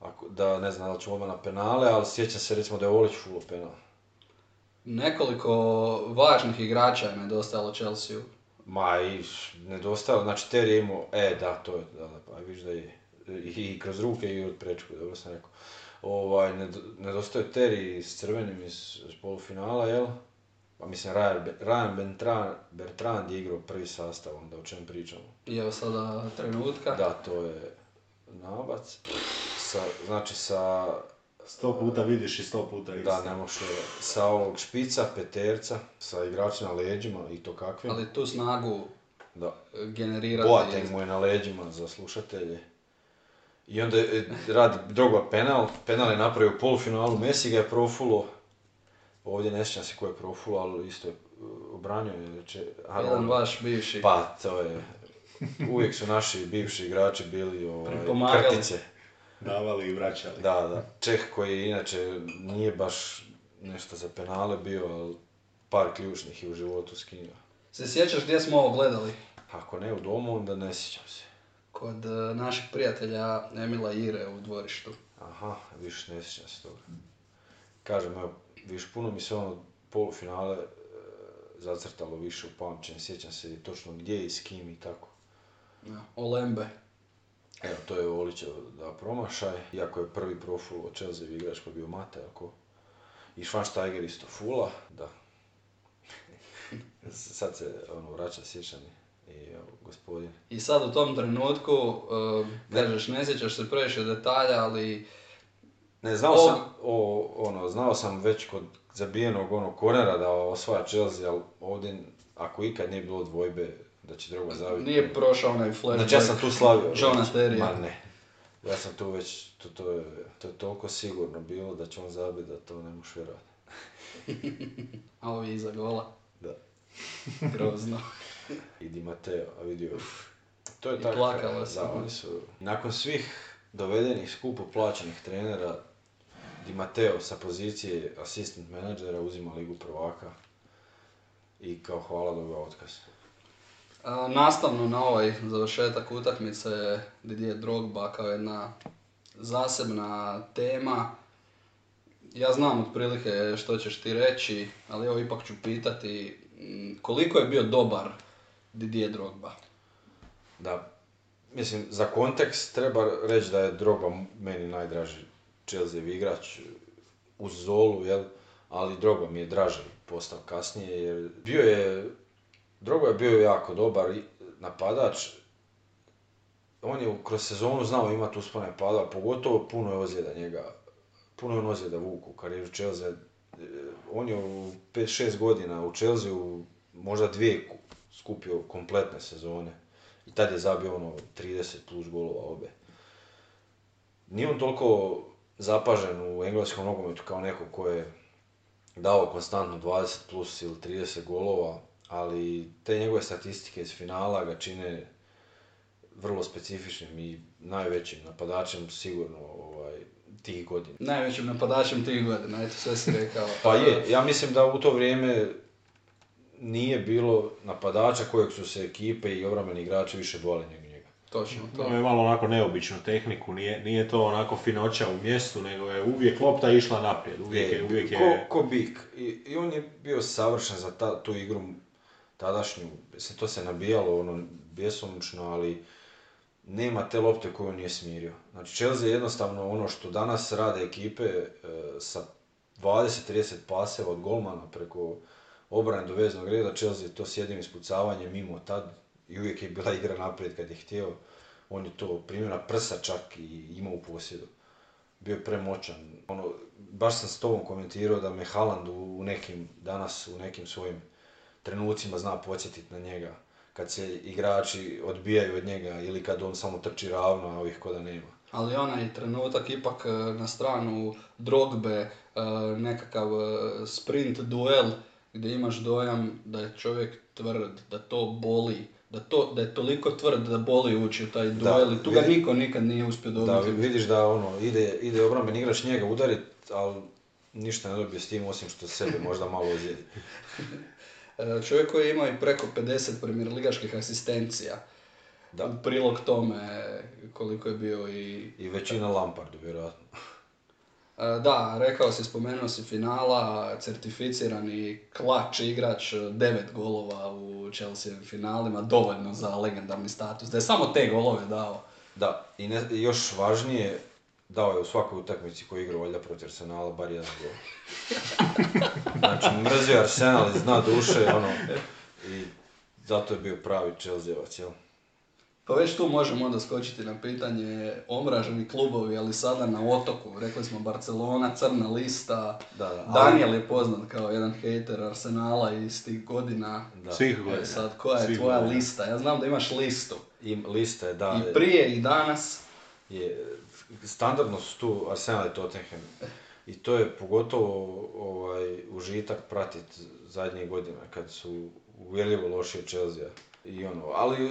Ako, da ne znam da ću oba na penale, ali sjećam se recimo da je Olić fulo penal. Nekoliko važnih igrača je nedostajalo Chelsea-u. Ma i nedostajalo, znači Terry je imao, e da to je, da, da pa viš da je i, i kroz ruke i od prečku, dobro sam rekao. Ovaj, nedostaje Terry s crvenim iz polufinala, jel? Pa mislim Ryan Bertrand, Bertrand je igrao prvi sastav, onda o čem pričamo. I evo sada trenutka. Da, to je nabac. Sa, znači sa... Sto puta vidiš i sto puta isto. Da, ne možeš. Sa ovog špica, peterca, sa igračima na leđima i to kakvim. Ali tu snagu da generirati. Boateng mu je na leđima za slušatelje. I onda radi Drogba penal. Penal je napravio u polufinalu. Messi ga je profulo. Ovdje ne sjećam se ko je profulo, ali isto je obranio. Jedan vaš bivši. Pa, to je. Uvijek su naši bivši igrači bili ovaj, krtice. Davali i vraćali. Da, da. Čeh koji inače nije baš nešto za penale bio, ali par ključnih je u životu skinuo. Se sjećaš gdje smo ovo gledali? Ako ne u domu, onda ne sjećam se. Kod uh, naših prijatelja Emila Ire u dvorištu. Aha, više ne sjećam se toga. Kažem, evo, više puno mi se ono polufinale e, zacrtalo više u pamćenje. Sjećam se i točno gdje i s kim i tako. Ja, Olembe. Evo, to je Olićev da promašaj, iako je prvi proful od Chelsea igrač koji je bio Mate, ako... I Schweinsteiger isto fula, da. Sad se ono vraća sjećanje i evo, gospodin. I sad u tom trenutku, uh, kažeš, ne sjećaš se previše detalja, ali... Ne, znao o... sam, o, ono, znao sam već kod zabijenog onog kornera da osvaja Chelsea, ali ovdje, ako ikad nije bilo dvojbe, da će Drogba zaviti. Nije prošao onaj flashback. Znači ja sam tu slavio. Johna Terry. Ma ne. Ja sam tu već, to, to, je, to je toliko sigurno bilo da će on zabiti da to ne moš vjerovati. A ovi iza gola. Da. Grozno. I Di Matteo, a vidio. To je i tako. Plakala se. Da, oni su. Nakon svih dovedenih skupo plaćenih trenera, Di Matteo sa pozicije assistant menadžera uzima Ligu prvaka i kao hvala dobio otkaz. A, nastavno na ovaj završetak utakmice gdje je Drogba kao jedna zasebna tema. Ja znam otprilike što ćeš ti reći, ali evo ipak ću pitati koliko je bio dobar Didier Drogba? Da, mislim za kontekst treba reći da je Drogba meni najdraži Chelsea igrač uz Zolu, jel? Ali Drogba mi je draži postao kasnije jer bio je... Drogba je bio jako dobar napadač, on je kroz sezonu znao imati uspone padova, pogotovo puno je ozljeda njega, puno je ozljeda vuku karijeru Chelsea. On je u pet šest godina u Chelsea možda dvije skupio kompletne sezone i tad je zabio ono trideset plus golova obe. Nije on toliko zapažen u engleskom nogometu kao neko ko je dao konstantno dvadeset plus ili trideset golova, ali te njegove statistike iz finala ga čine vrlo specifičnim i najvećim napadačem sigurno ovaj, tih godina. Najvećim napadačem tih godina, eto sve si rekao. Pa je, ja mislim da u to vrijeme nije bilo napadača kojeg su se ekipe i obrambeni igrači više bojali nego njega. Točno, to je malo onako neobičnu tehniku, nije, nije to onako finoća u mjestu, nego je uvijek lopta išla naprijed, uvijek je... je, uvijek ko, je... ko bik, I, i on je bio savršen za ta, tu igru tadašnju, se to se nabijalo ono bjesomučno, ali nema te lopte koju on nije smirio. Znači Chelsea je jednostavno ono što danas rade ekipe e, sa dvadeset trideset paseva od golmana preko obrane do veznog reda, Chelsea je to s jednim ispucavanjem mimo tad i uvijek je bila igra naprijed kad je htio. On je to primio na prsa čak i imao u posjedu. Bio je premoćan. Ono, baš sam s tobom komentirao da me Haaland u nekim, danas u nekim svojim trenucima zna podsjetiti na njega. Kad se igrači odbijaju od njega ili kad on samo trči ravno, a ovih ko da nema. Ali onaj trenutak ipak na stranu Drogbe, nekakav sprint duel gdje imaš dojam da je čovjek tvrd, da to boli, da, to, da je toliko tvrd da boli ući u taj duel i tu ga niko nikad nije uspio dobiti. Da, vidiš da ono, ide, ide obrambeni igrač njega udarit, ali ništa ne dobije s tim osim što sebe možda malo ozlijedi. Čovjek koji je imao i preko pedeset premijerligaških asistencija. Da. U prilog tome koliko je bio i... I većina Lampardu, vjerojatno. Da, rekao si, spomenuo si finala, certificirani klač igrač, devet golova u Chelsea finalima, dovoljno za legendarni status, da je samo te golove dao. Da, i ne, još važnije, dao je u svakoj utakmici koji igra valjda protiv Arsenala bar jedan gol. Znači, mrzio Arsenal iz dna duše, ono, i zato je bio pravi Chelsea-evac, jel? Pa već tu možemo onda skočiti na pitanje omraženi klubovi, ali sada na otoku. Rekli smo Barcelona, crna lista. Da, da, Daniel ali... je poznat kao jedan hejter Arsenala iz tih godina. Da. Svih godina. E, sad, koja je Svih tvoja godina. Lista? Ja znam da imaš listu. I, lista je, da. I prije i danas. Je, standardno su tu Arsenal i Tottenham. I to je pogotovo ovaj, užitak pratiti zadnjih godina kad su uvjerljivo loši od Chelsea. I ono, ali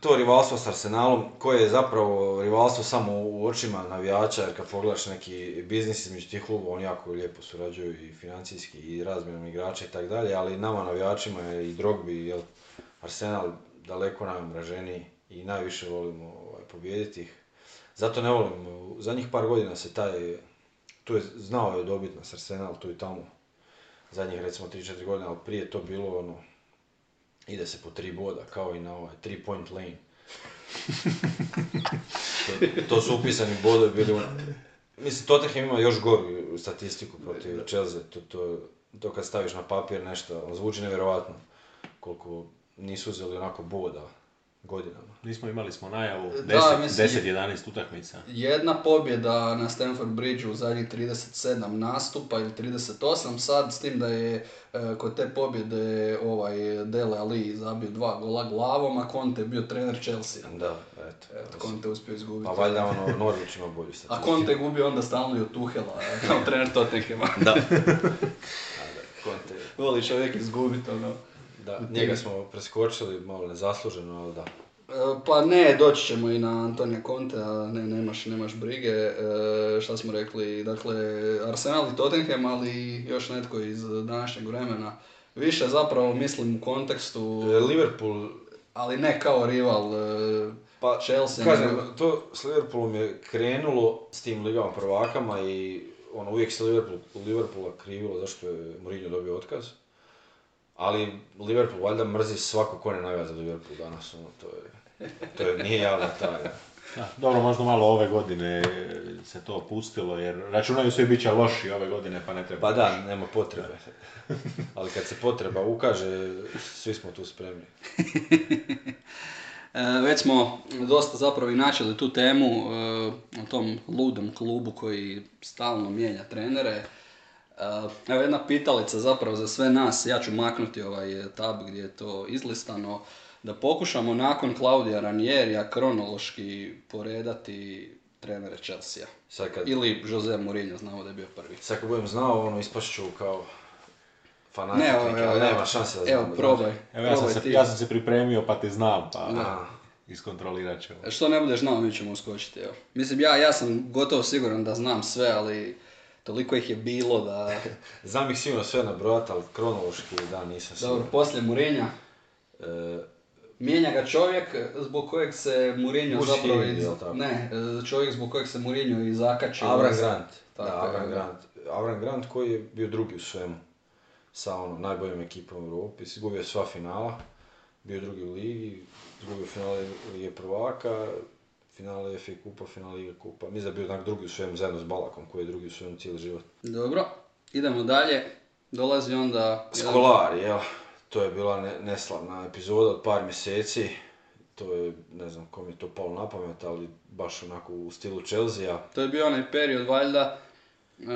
to rivalstvo s Arsenalom, koje je zapravo rivalstvo samo u očima navijača, jer kad pogledaš neki biznis između tih klubova, oni jako lijepo surađuju i financijski i razmjenom igrača i tako dalje, ali nama navijačima je i Drogbi, jer Arsenal daleko najomraženiji i najviše volimo ovaj, pobijediti ih. Zato ne volimo, za njih par godina se taj, tu je znao je dobit nas Arsenal tu i tamo, zadnjih recimo tri četiri godine, ali prije to bilo ono, ide se po tri boda, kao i na ovaj three point lane. To, to su upisani bodovi bili. Mislim, Tottenham ima još goru statistiku protiv Chelsea. To, to, to kad staviš na papir nešto, zvuči nevjerojatno koliko nisu uzeli onako boda godinama. Nismo imali smo najavu deset jedanaest utakmica. Jedna pobjeda na Stamford Bridgeu u zadnjih trideset sedam nastupa ili trideset osam sad, s tim da je e, kod te pobjede ovaj Dele Alli zabio dva gola glavom, a Conte je bio trener Chelsea. Da, eto. eto Conte je uspio izgubiti. Pa valjda ono Norvić ima bolju statistiku. A Conte je gubio onda stalno i od Tuhela, kao trener Tottenhama. Da. Conte voli čovjek izgubiti ono. Da, njega smo preskočili, malo nezasluženo, ali da. Pa ne, doći ćemo i na Antonija Contea, ne, nemaš, nemaš brige, e, šta smo rekli, dakle, Arsenal i Tottenham, ali još netko iz današnjeg vremena. Više zapravo mislim u kontekstu... Liverpool... Ali ne kao rival, e, pa, Chelsea... Kažem, ne... to s Liverpoolom je krenulo s tim ligama prvakama i ono, uvijek se Liverpool, Liverpoola krivilo zašto je Mourinho dobio otkaz. Ali Liverpool valjda mrzi svako ko ne navija za Liverpool danas, ono, to je, to je nije javna tajna. Ja, dobro, možda malo ove godine se to opustilo jer računaju svi bit će loši ove godine pa ne treba. Pa da, nema potrebe. Ali kad se potreba ukaže, svi smo tu spremni. Već smo dosta zapravo i načeli tu temu o tom ludom klubu koji stalno mijenja trenere. Evo jedna pitalica zapravo za sve nas, ja ću maknuti ovaj tab gdje je to izlistano, da pokušamo nakon Claudija Ranierija kronološki poredati trenere Chelsea. Kad... Ili Jose Mourinho, znamo da je bio prvi. Sad kad budem znao, ono, ispašću kao fanatik, ne, evo, evo, nema šanse da znam. Evo, probaj. Evo, ja, probaj sam se, ja sam se pripremio pa te znam, pa da. Iskontrolirat ćemo. Što ne budeš znao, mi ćemo uskočiti, evo. Mislim, ja, ja sam gotovo siguran da znam sve, ali... Toliko ih je bilo da... Znam ih sigurno sve nabrojat, ali kronološki da nisam siguran. Dobro, poslije Mourinha. E... Mijenja ga čovjek zbog kojeg se Mourinho Bush zapravo... Hill, iz... Ne, čovjek zbog kojeg se Mourinho i zakačio. Avram Grant. Da, Avram Grant. Avram Grant koji je bio drugi u svemu. Sa ono, najboljom ekipom u Europi. Izgubio sva finala. Bio drugi u ligi. Izgubio finale Lige prvaka. Finale F A Kupa, finale Liga Kupa. Mislim da je bio drugi u svemu zajedno s Balakom koji je drugi u svemu cijeli život. Dobro, idemo dalje. dolazi onda... Skolar, jel? To je bila neslavna epizoda od par mjeseci. To je, ne znam kom je to palo na pamet, ali baš onako u stilu Chelsea-a. To je bio onaj period, valjda, uh,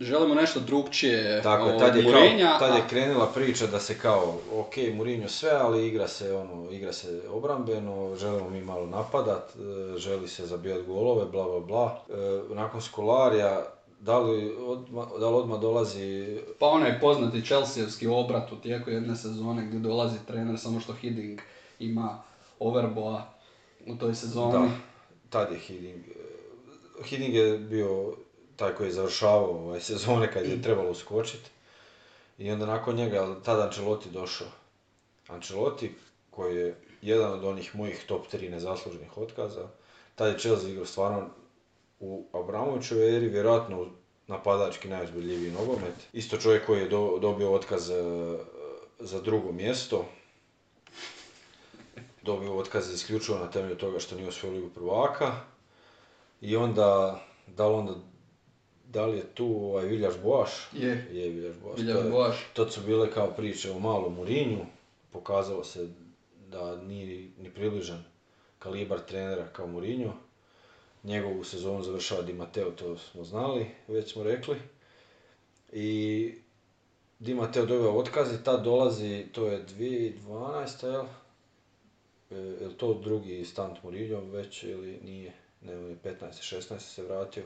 želimo nešto drugčije od Mourinha. Tad je krenula priča da se kao, ok, Mourinho sve, ali igra se, ono, igra se obrambeno, želimo mi malo napadat, želi se zabijat golove, bla bla bla. Uh, nakon Skolarija, da li odmah, da li odmah dolazi... Pa onaj poznati Chelsea-evski obrat u tijeku jedne sezone gdje dolazi trener, samo što Hiddink ima Overboa u toj sezoni. Da, tad je Hiddink. Hiddink je bio taj koji je završavao ovaj sezone kad je trebalo uskočiti. I onda nakon njega tada Ancelotti došao. Ancelotti koji je jedan od onih mojih top tri nezasluženih otkaza. Tad je Chelsea igrao stvarno u Abramovićevoj eri, vjerojatno napadački najozbiljiviji nogomet. Isto čovjek koji je do, dobio otkaz za drugo mjesto. Dobio otkaz isključivo na temelju toga što nije osvojio Ligu prvaka. I onda, da li, onda, da li je tu ovaj Viljaš Boaš? Je. Je Viljaš Boaš. Viljaš Boaš. To, to su bile kao priče o malom Mourinhu. Pokazalo se da nije ni približan kalibar trenera kao Mourinho. Njegovu sezonu završava Di Matteo, to smo znali, već smo rekli. I Di Matteo dobio otkaz i tad dolazi, to je dvije tisuće dvanaesta, jel? Je li to drugi stant Mourinho već ili nije? Ne, on je petnaeste šesnaeste se vratio.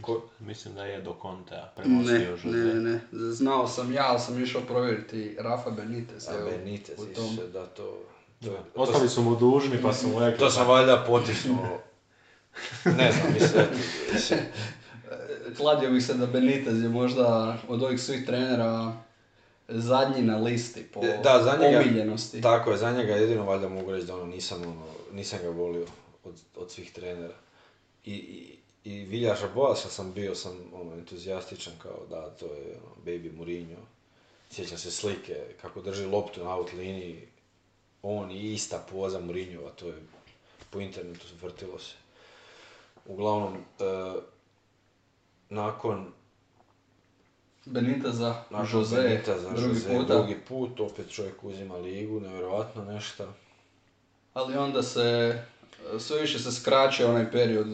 Ko... Mislim da je do Contea premostio Jose. Ne, ne, ne. Znao sam ja, ali sam išao provjeriti Rafa Benitez. A Benitez u tom... Više, da to... to da. Ostali su mu dužni pa su mu rekli... To sam valjda potisnuo. Ne znam, mislim... mislim. Kladio bih se da Benitez je možda od ovih svih trenera zadnji na listi po da, za njega, omiljenosti. Tako je, za njega jedino valjda mogu reći da ono, nisam, ono, nisam ga volio od, od svih trenera. I, i, i Viljaša Boasa sam bio sam ono, entuzijastičan kao da to je ono, baby Mourinho. Sjećam se slike kako drži loptu na out liniji. On i ista poza Mourinhova, to je po internetu vrtilo se. Uglavnom, e, nakon Beniteza, Jose, Beniteza, drugi, Jose puta. drugi put, opet čovjek uzima ligu, nevjerojatno nešto. Ali onda se, sve više se skraće onaj period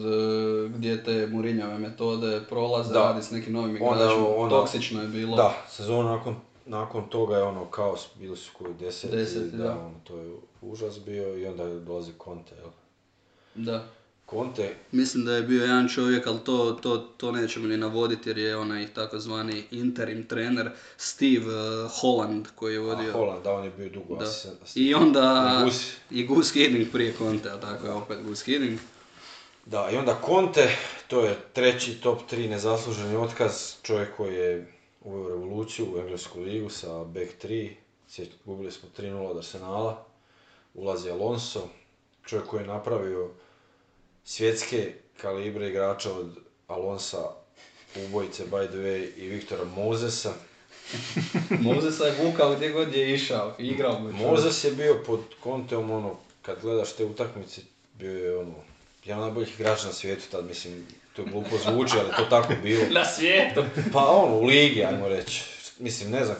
gdje te Mourinhove metode prolaze, da. Radi s nekim novim igračima, toksično je bilo. Da, sezon nakon, nakon toga je ono kaos, bili su koji deseti, deseti da, da. Ono, to je užas bio i onda dolazi Conte, jel? Da. Conte. Mislim da je bio jedan čovjek, ali to, to, to nećemo ni navoditi jer je onaj takozvani interim trener Steve uh, Holland koji je vodio... A, Holland, da, on je bio dugo asistent. I onda... I Gus. I Gus Hiddink prije Conte, a tako je opet Gus Hiddink. Da, i onda Conte, to je treći top tri nezasluženi otkaz, čovjek koji je uveo revoluciju u Englesku ligu sa back tri, gubili smo tri nula od Arsenala, ulazi Alonso, čovjek koji je napravio svjetske kalibre igrača od Alonsa, ubojice by the way i Viktora Mozesa. Mozesa je vukao gdje god je išao, igrao mu. Mozes je bio pod Conteom, ono, kad gledaš te utakmice, bio je ono, jedan najboljih igrača na svijetu tad, mislim, to je glupo zvuči, ali to tako bilo. Na svijetu? Pa ono, u ligi, ajmo reći. Mislim, ne znam,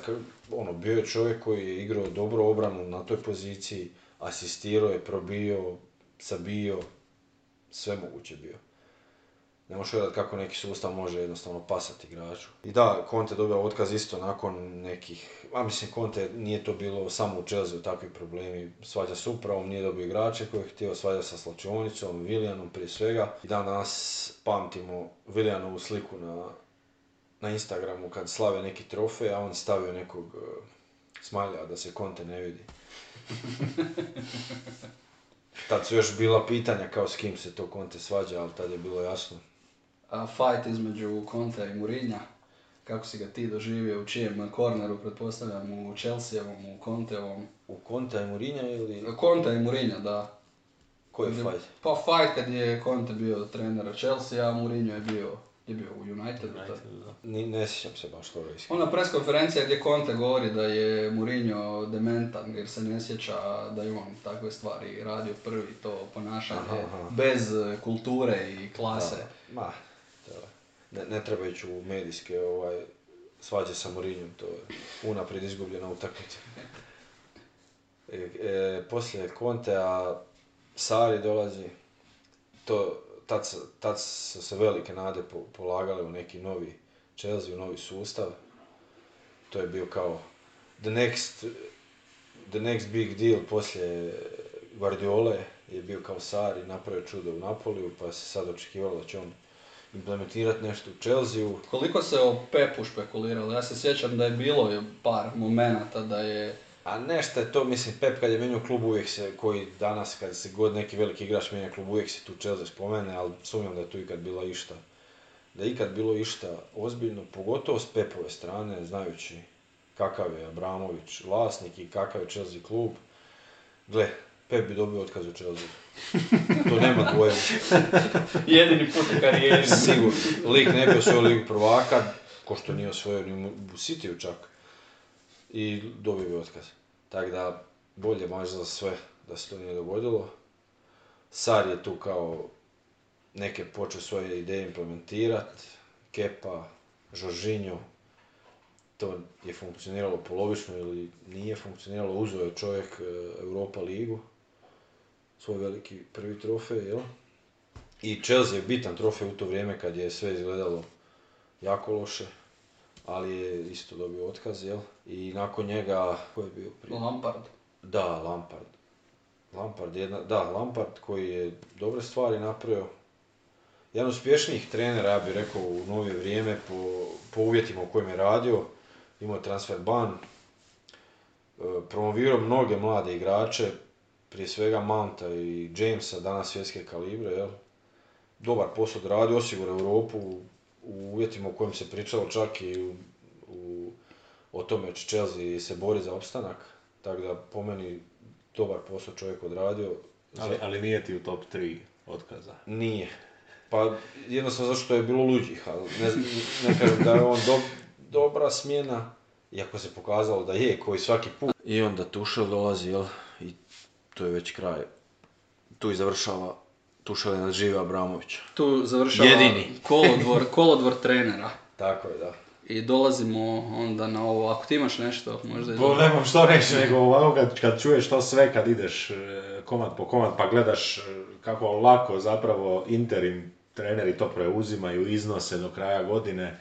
ono, bio je čovjek koji je igrao dobro obranu na toj poziciji, asistirao je, probio, sabio. Sve moguće bio. Ne možeš gledati kako neki sustav može jednostavno pasati igraču. I da, Conte dobio otkaz isto nakon nekih... A mislim, Conte nije to bilo samo u Chelsea takvi problemi. Svađa s upravom, nije dobio igrače koje je htio, svađa sa slačionicom, Willianom prije svega. I danas pamtimo Willianovu sliku na, na Instagramu kad slave neki trofej, a on stavio nekog uh, smajlja da se Conte ne vidi. Tad su još bila pitanja kao s kim se to Conte svađa, ali tad je bilo jasno. A fight između Contea i Mourinha, kako si ga ti doživio, u čijem korneru, pretpostavljam u Chelsea-evom, u Conteovom? U Contea i Mourinha ili... Contea i Mourinha, da. Koji je fight? Pa fight kad je Conte bio trener Chelsea, a Mourinho je bio, je bio u Unitedu. United, ne sjećam se baš toga iskreno. Ona preskonferencija gdje Conte govori da je Mourinho dementan jer se ne sjeća da je on takve stvari radio prvi, to ponašanje aha, aha. bez kulture i klase. Da. Ma, da. Ne, ne treba ići u medijske ovaj, svađe sa Mourinhom, to je unaprijed izgubljena utakmica. E, e, poslije Contea Sarri dolazi, to, tad, tad su se velike nade po, polagale u neki novi Chelsea, u novi sustav. To je bio kao the next, the next big deal poslije Guardiole, je bio kao Sarri, napravio čudo u Napoliju, pa se sad očekivalo da će on implementirati nešto u Chelsea-u. Koliko se o Pepu špekuliralo? Ja se sjećam da je bilo par momenata da je... A nešto je to, mislim, Pep kad je menio klub uvijek se, koji danas kad se god neki veliki igrač menja klub uvijek se tu Chelsea spomene, ali sumnjam da je tu ikad bila išta. Da je ikad bilo išta ozbiljno, pogotovo s Pepove strane, znajući kakav je Abramović vlasnik i kakav je Chelsea klub. Gle, Pep bi dobio otkaz u Chelsea. To nema dvoje. Jedini put u karijeri. Sigurno. Lik ne bi osvojio Ligu prvaka, ko što nije osvojio ni u Cityu čak. I dobio bi otkaz. Tako da, bolje možda za sve da se to nije dogodilo. Sarri je tu kao neke počeo svoje ideje implementirati. Kepa, Jorginho. To je funkcioniralo polovično ili nije funkcioniralo. Uzeo je čovjek Europa ligu. Svoj veliki prvi trofej, jel? I Chelsea je bitan trofej u to vrijeme kad je sve izgledalo jako loše, ali je isto dobio otkaz, jel? I nakon njega, ko je bio prije? Lampard. Da, Lampard. Lampard, jedna, da, Lampard koji je dobre stvari napravio. Jedan uspješnijih trenera, ja bih rekao, u novije vrijeme, po, po uvjetima u kojim je radio. Imao je transfer ban, promovirao mnoge mlade igrače, prije svega Mounta i Jamesa, danas svjetske kalibre, jel? Dobar posao da radi, osigurao Europu u uvjetima u kojim se pričalo čak i u, u, o tome će Chelsea se bori za opstanak, tako da po meni dobar posao čovjek odradio. Ali, ali nije ti u top tri otkaza? Nije. Pa jednostavno zašto je bilo luđih, ali ne, ne kažem da je on do, dobra smjena, iako se pokazalo da je, koji svaki put. I onda Tuchel dolazi, jel? I to je već kraj. Tu i završava, Tuchel je nadživio Abramovića. Tu završava jedini kolodvor, kolodvor trenera. Tako je, da. I dolazimo onda na ovo, ako ti imaš nešto, možda... Pa nemam što reći, nego ovako kad, kad čuješ to sve, kad ideš komad po komad, pa gledaš kako lako zapravo interim treneri to preuzimaju, iznose do kraja godine.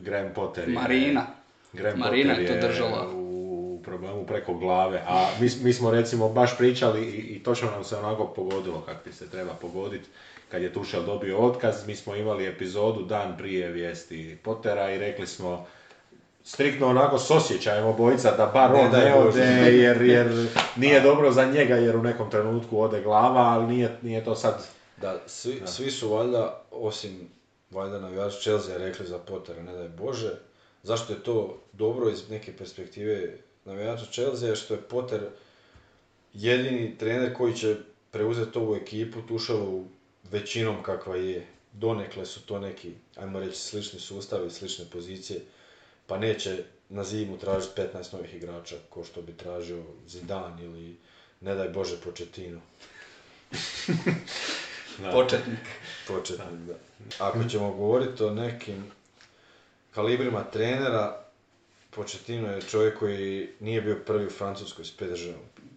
Graham Potter je... Marina. Graham Marina Potter je to držala u problemu preko glave, a mi, mi smo recimo baš pričali i, i točno nam se onako pogodilo kako ti se treba pogoditi. Kad je Tuchel dobio otkaz, mi smo imali epizodu dan prije vijesti Pottera i rekli smo striktno onako s osjećajem obojica da bar on ne ode jer, jer nije dobro za njega jer u nekom trenutku ode glava, ali nije, nije to sad... Da, svi, da. Svi su valjda, osim valjda navijači Chelsea rekli za Pottera, ne daj Bože, zašto je to dobro iz neke perspektive navijača Chelsea, što je Potter jedini trener koji će preuzeti ovu ekipu Tuchelovu većinom kakva je. Donekle su to neki, ajmo reći, slični sustavi, slične pozicije, pa neće na zimu tražiti petnaest novih igrača, ko što bi tražio Zidane ili, ne daj Bože, Pochettino. Da. Početnik. Početnik, da. Ako ćemo govoriti o nekim kalibrima trenera, Pochettino je čovjek koji nije bio prvi u Francuskoj s P S G-om.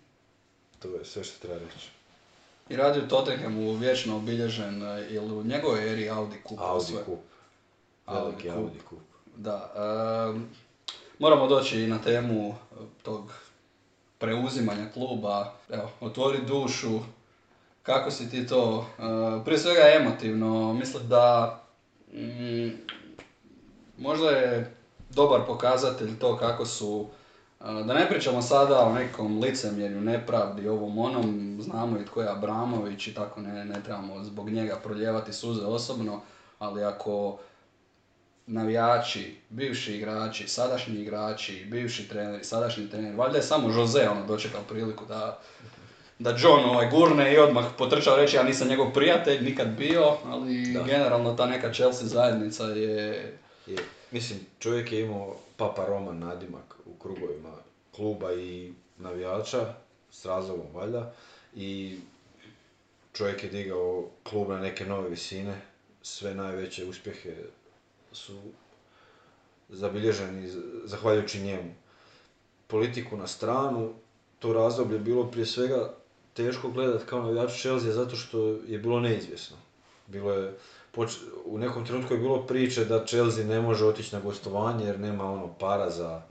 To je sve što treba reći. I radi u Tottenhamu vječno obilježen, jer u njegovoj eri Audi Cup. Audi Cup. Veliki Audi, Audi Cup. Da. Um, moramo doći i na temu tog preuzimanja kluba. Evo, otvori dušu. Kako si ti to? Uh, prije svega emotivno. Mislim da mm, možda je dobar pokazatelj to kako su... Da ne pričamo sada o nekom licemjerju, nepravdi, ovom onom, znamo i tko je Abramović i tako ne, ne trebamo zbog njega proljevati suze osobno, ali ako navijači, bivši igrači, sadašnji igrači, bivši treneri, sadašnji trener, valjda je samo Jose ono dočekao priliku da, da John ovaj gurne i odmah potrčao reći ja nisam njegov prijatelj, nikad bio, ali da. Generalno ta neka Chelsea zajednica je... je. Mislim, čovjek je imao Papa Roman nadimak u krugovima kluba i navijača, s razlogom valjda, i čovjek je digao klub na neke nove visine, sve najveće uspjehe su zabilježeni zahvaljujući njemu. Politiku na stranu, to razdoblje je bilo prije svega teško gledati kao navijaču Chelsea zato što je bilo neizvjesno. Bilo je, u nekom trenutku je bilo priče da Chelsea ne može otići na gostovanje jer nema ono para za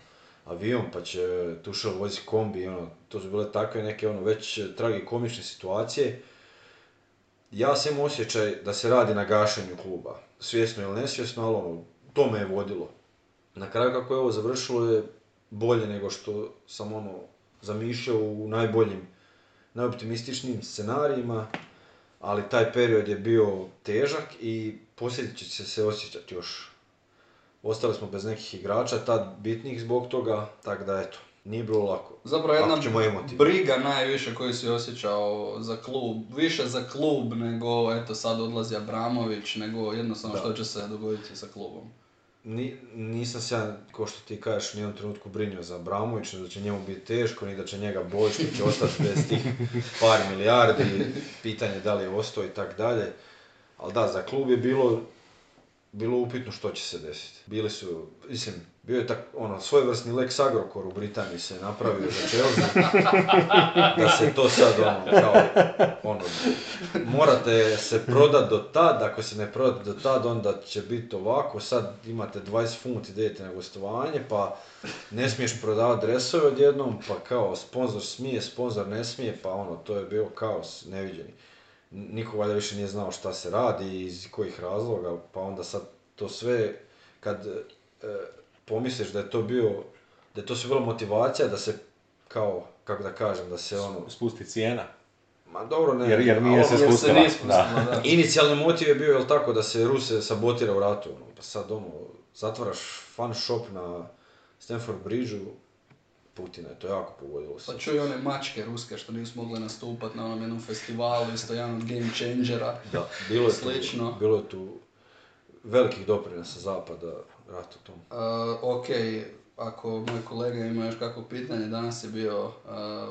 avion pa će Tuchel voziti kombi. Ono, to su bile takve neke ono, već tragikomične situacije. Ja sam osjećaj da se radi na gašenju kluba, svjesno ili nesvjesno, ali ono, to me je vodilo. Na kraju kako je ovo završilo je bolje nego što sam ono zamišljao u najboljim, najoptimističnijim scenarijima, ali taj period je bio težak i posljedice će se osjećati još. Ostali smo bez nekih igrača, tad bitnih zbog toga, tako da eto, nije bilo lako. Zapravo jedna briga najviše koju si osjećao za klub, više za klub nego eto sad odlazi Abramović, nego jednostavno da. Što će se dogoditi sa klubom. Ni, nisam se ja, kao što ti kažeš, u jednom trenutku brinio za Abramovića, da će njemu biti teško, ni da će njega bolj što će ostati bez tih par milijardi, pitanje da li je ostao i tako dalje. Ali da, za klub je bilo, bilo upitno što će se desiti. Bili su, mislim, bio je tak, ono, svojevrsni Lex Agrokor u Britaniji se napravio za Chelsea, da se to sad ono, kao, ono, morate se prodati do tad, ako se ne prodate do tad, onda će biti ovako, sad imate dvadeset funti, idete na gostovanje, pa ne smiješ prodavati dresove odjednom, pa kao, sponzor smije, sponzor ne smije, pa ono, to je bio kaos neviđeni. Niko valjda više nije znao šta se radi i iz kojih razloga, pa onda sad to sve, kad e, pomisliš da je to bio, da je to sve bila motivacija da se kao, kako da kažem, da se ono... Spusti cijena. Ma dobro, ne. Jer, jer nije se spustila. Nije spustila da. Da. Inicijalni motiv je bio, jel tako, da se Ruse sabotira u ratu, ono, pa sad ono, zatvaraš fan shop na Stamford Bridgeu, Putina je to jako pogodilo se. Pa čuj one mačke ruske što nisu mogle nastupati na onom jednom festivalu, isto jedan od Game Changera. Da, bilo je slično. Tu, bilo je tu velikih doprinosa zapada ratu tom. Uh, ok, ako moj kolega ima još kakvo pitanje, danas je bio uh,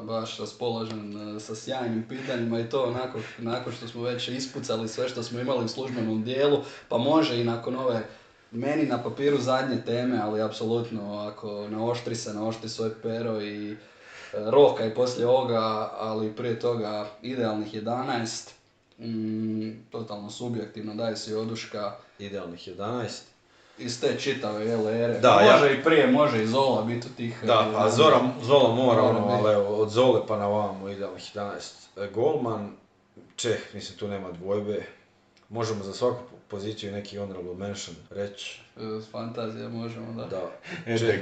baš raspoložen uh, sa sjajnim pitanjima i to onako nakon što smo već ispucali sve što smo imali u službenom dijelu, pa može i nakon ove meni na papiru zadnje teme, ali apsolutno ako naoštri se, naoštri svoj pero i roka i poslije ovoga, ali prije toga idealnih jedanaest, mm, totalno subjektivno, daj si oduška. Idealnih jedanaest? Iz te čitave L R E, da, može ja... i prije, može i Zola biti od tih... Da, a Zola, Zola mora, mora ono, ali evo, od Zole pa na ovamo idealnih jedanaest. Golman, Čeh, mislim tu nema dvojbe. Možemo za svaku poziciju neki honorable mention reći. Fantazija možemo, da. Da. Čeh,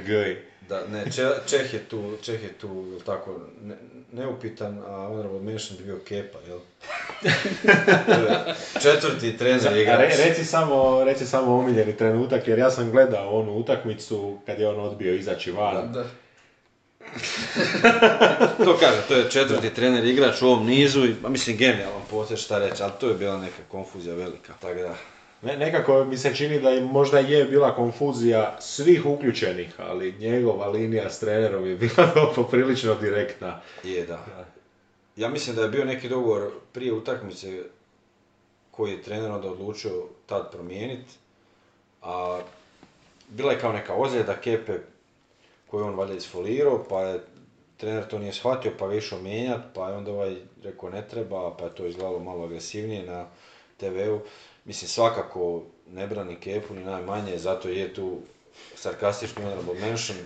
da ne, Čeh je tu, Čeh je tu, jel tako, ne, neupitan, a honorable mention bio Kepa, jel? Četvrti trener igrač. Re, reci samo, reci samo omiljeni trenutak, jer ja sam gledao onu utakmicu kad je on odbio izaći van. Da, da. To kaže, to je četvrti da. Trener igrač u ovom nizu i, mislim, genijalan potez, šta reći, ali to je bila neka konfuzija velika, tako da... Ne, nekako mi se čini da je, možda je bila konfuzija svih uključenih, ali njegova linija s trenerom je bila poprilično direktna. Je, da. da. Ja mislim da je bio neki dogovor prije utakmice koji je trener onda odlučio tad promijeniti, a bila je kao neka ozljeda Kepe, koji je on valjda isfolirao, pa je trener to nije shvatio, pa ga išao mijenjati, pa je onda ovaj rekao ne treba, pa je to izgledalo malo agresivnije na te veu. Mislim, svakako ne brani Kepu ni najmanje, zato je tu sarkastični honorable mention.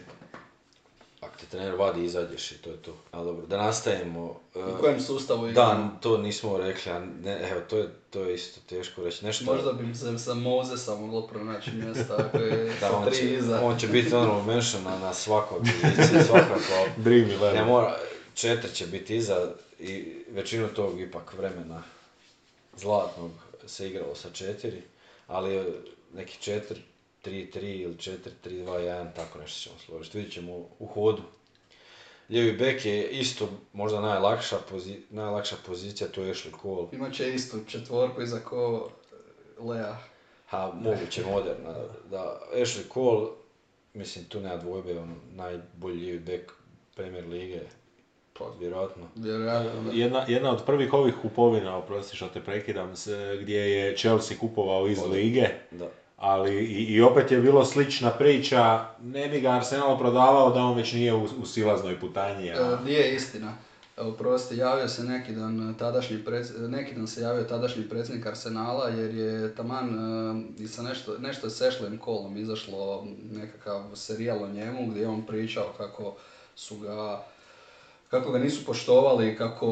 Ako te trener vadi, izađeš i to je to. Ali dobro, da nastavimo. U kojem sustavu igramo? Da, to nismo rekli, a ne, evo, to je, to je isto teško reći. Nešto... Možda bi se sa Mozesa moglo pronaći mjesta ako je sa tri će, iza. On će biti honorable mention na svakoj poziciji, svakako. Dreamy level. Ne mora, četiri će biti iza i većinu tog ipak vremena zlatnog se igralo sa četiri, ali neki četiri, tri tri ili četiri tri dva jedan, tako nešto ćemo složiti, vidjet ćemo u hodu. Lijevi bek je isto možda najlakša, pozi, najlakša pozicija, to je Ashley Cole. Imaće istu četvorku iza ko Lea. Ha, moguće moderna, da. Ashley Cole, mislim tu nema dvojbe, on najbolji lijevi bek Premier lige. Pa, vjerojatno. Vjerojatno. Jedna, jedna od prvih ovih kupovina, oprosti što te prekidam, gdje je Chelsea kupovao iz Od... lige. Da. Ali i, i opet je bilo slična priča, ne bi ga Arsenal prodavao da on već nije u, u silaznoj putanji. A... Nije istina. Prosti, javio se neki dan tadašnji preds... neki dan se javio tadašnji predsjednik Arsenala jer je taman e, sa nešto, nešto s Ashleyem Colom izašlo nekakav serijal o njemu gdje je on pričao kako su ga kako ga nisu poštovali, kako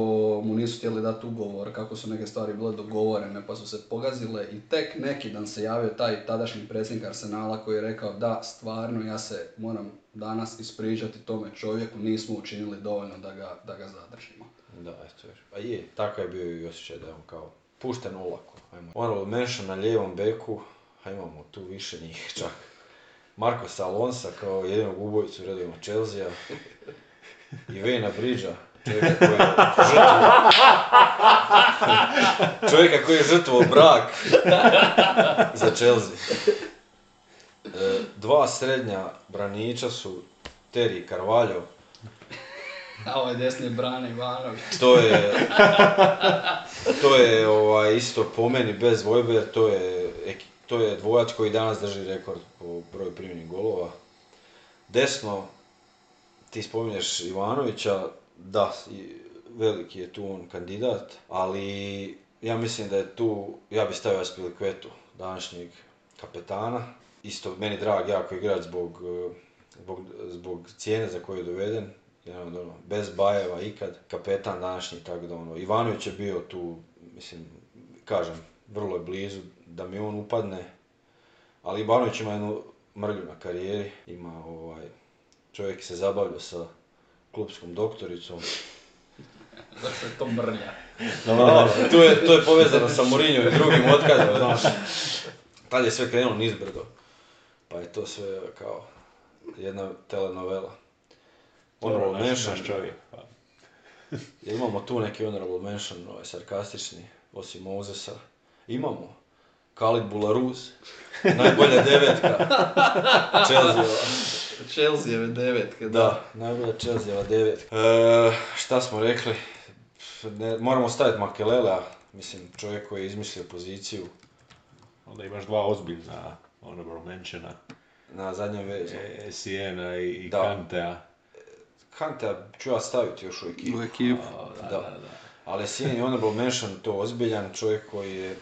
mu nisu htjeli dati ugovor, kako su neke stvari bile dogovorene pa su se pogazile i tek neki dan se javio taj tadašnji predsjednik Arsenala koji je rekao da stvarno ja se moram danas ispričati tome čovjeku, nismo učinili dovoljno da ga, da ga zadržimo. Da, eto još. Pa je, tako je bio i osjećaj da je on kao pušten olako. Ono, Menša na lijevom beku, a imamo tu više njih čak. Marcos Alonso kao jedinog ubojicu u redovima Chelsea-a. I Vejna Bridgea, čovjeka koji je žrtvovao, čovjeka koji je žrtvovao brak za Chelsea. E, dva srednja braniča su Terry i Carvalho. A ovaj desni Brane Ivanović. To je, to je ovaj, isto po meni bez dvojbe, to je, to je dvojač koji danas drži rekord po broju primljenih golova. Desno, ti spominješ Ivanovića, da, veliki je tu on kandidat, ali ja mislim da je tu, ja bih stavio Aspilicuetu, današnjeg kapetana. Isto meni drag jako igrač zbog, zbog, zbog cijene za koju je doveden, jedan od ono, bez bajeva ikad, kapetan današnji, tako da ono, Ivanović je bio tu, mislim, kažem, vrlo je blizu da mi on upadne, ali Ivanović ima jednu mrlju na karijeri, ima ovaj, čovjek se zabavlja sa klupskom doktoricom. Da se to mrlja. No, to je, je povezano sa Mourinhom i drugim otkazom, znaš. Tad je sve krenulo nizbrdo, pa je to sve kao jedna telenovela. Honorable mention. Naš čovjek. Pa. Imamo tu neki honorable mention, ovaj, sarkastični, osim Mozesa. Imamo Khalid Boularus, najbolja devetka Chelsea-ova. Chelsea-ove devetka, da. Da, najbolja Chelsea-ova devetka. E, šta smo rekli? Ne, moramo staviti Makelelea, mislim čovjek koji je izmislio poziciju. Onda imaš dva ozbiljna honorable mentiona. Na zadnjem vezu. E, Siena i, i Kantea. Kantea ću ja staviti još u ekipu. U ekipu. O, da, da. Da, da. Ali Siena i honorable mention, to ozbiljan čovjek koji je,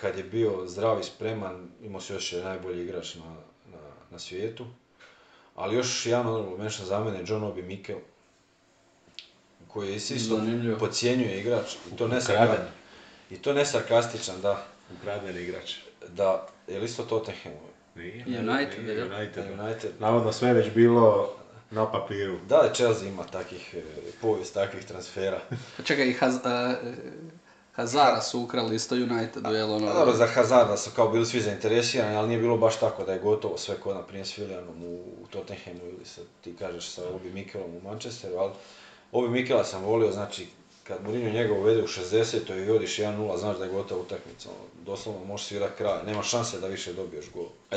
kad je bio zdrav i spreman, imao se još je najbolji igrač na, na, na svijetu. Ali još jedan honorable mention za mene je John Obi Mikel, koji je isto podcjenjuje igrač. I to ne sarkastičan. I to ne sarkastičan, da. Ukraden igrač. Da, je li isto Tottenham? Nije. United, nije, United. United. Navodno sve već bilo na papiru. Da li Chelsea ima takih, povijest takvih transfera? Pa čekaj, i Haz, uh, Hazara su ukrali isto United. Dobro, ono... za Hazara su kao bili svi zainteresirani, ali nije bilo baš tako da je gotovo sve kod na prijem s Filijanom u, u Tottenhamu ili sa, ti kažeš sa Obi Mikelom u Manchesteru, ali Obi Mikela sam volio, znači kad Mourinho njega uvede u šezdesetoj i vodiš jedan nula, znaš da je gotova utakmica, doslovno možeš svirati kraj, nema šanse da više dobiješ gol. E,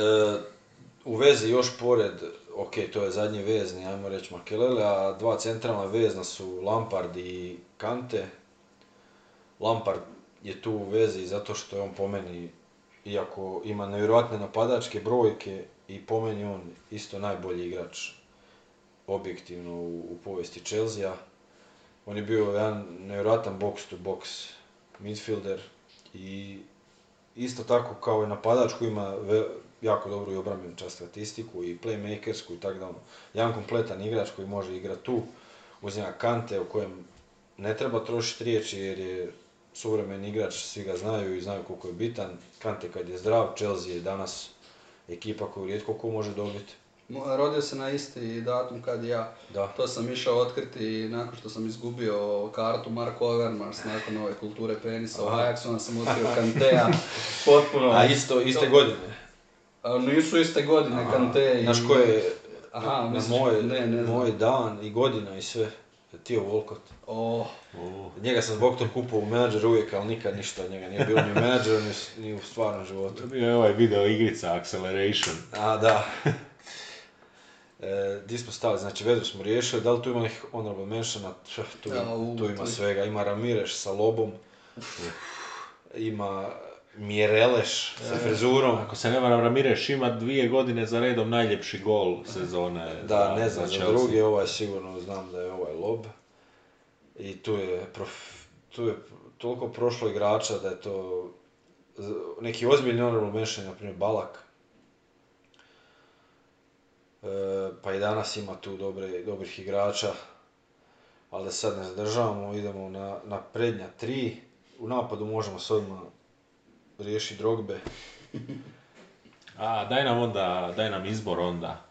u vezi još pored, ok, to je zadnji vezni, ajmo reći Makelele, a dva centralna vezna su Lampard i Kante. Lampard je tu u vezi zato što je on po meni, iako ima nevjerojatne napadačke brojke, i po meni on isto najbolji igrač objektivno u, u povijesti Chelsea-a. On je bio jedan nevjerojatan box-to-box midfielder i isto tako kao i napadač koji ima jako dobru i obrambenu čast statistiku i playmakersku i tako da ono. Jedan kompletan igrač koji može igrati tu uz njega Kante o kojem ne treba trošiti riječi jer je suvremen igrač, svi ga znaju i znaju koliko je bitan. Kante kad je zdrav, Chelsea je danas ekipa koju rijetko ko može dobiti. Rodio se na isti datum kad ja, da. To sam išao otkriti nakon što sam izgubio kartu Marko Overmars nakon ove kulture penisa u Ajaxu, onda sam otkrio Kantea potpuno... A isto, iste godine? A, nisu iste godine. Aha. Kante i... Znaš ko je Aha, na moj, ne, ne moj dan i godina i sve? Theo Walcott. Oh. Oh. Njega sam zbog tog kupao u menadžeru uvijek, ali nikad ništa od njega nije bilo ni u menadžeru ni, ni u stvarnom životu. To bio je ovaj video igrica Acceleration. A, da. E, di smo stali, znači vezu smo riješili, da li tu ima nekih honorable mentiona, tu, tu ima svega, ima Ramirez sa lobom, ima Miereleš sa frizurom. Ako se ne varam, Ramirez ima dvije godine za redom najljepši gol sezone. Da, ne znam, za drugi, ovaj sigurno znam da je ovaj lob. I tu je, prof, tu je toliko prošlo igrača da je to neki ozbiljni honorable mention, na primjer Balak. E, pa i danas ima tu dobre, dobrih igrača. Ali da sad ne zadržavamo, idemo na, na prednja tri. U napadu možemo s odmah riješi Drogbe. A, daj nam onda, daj nam izbor onda.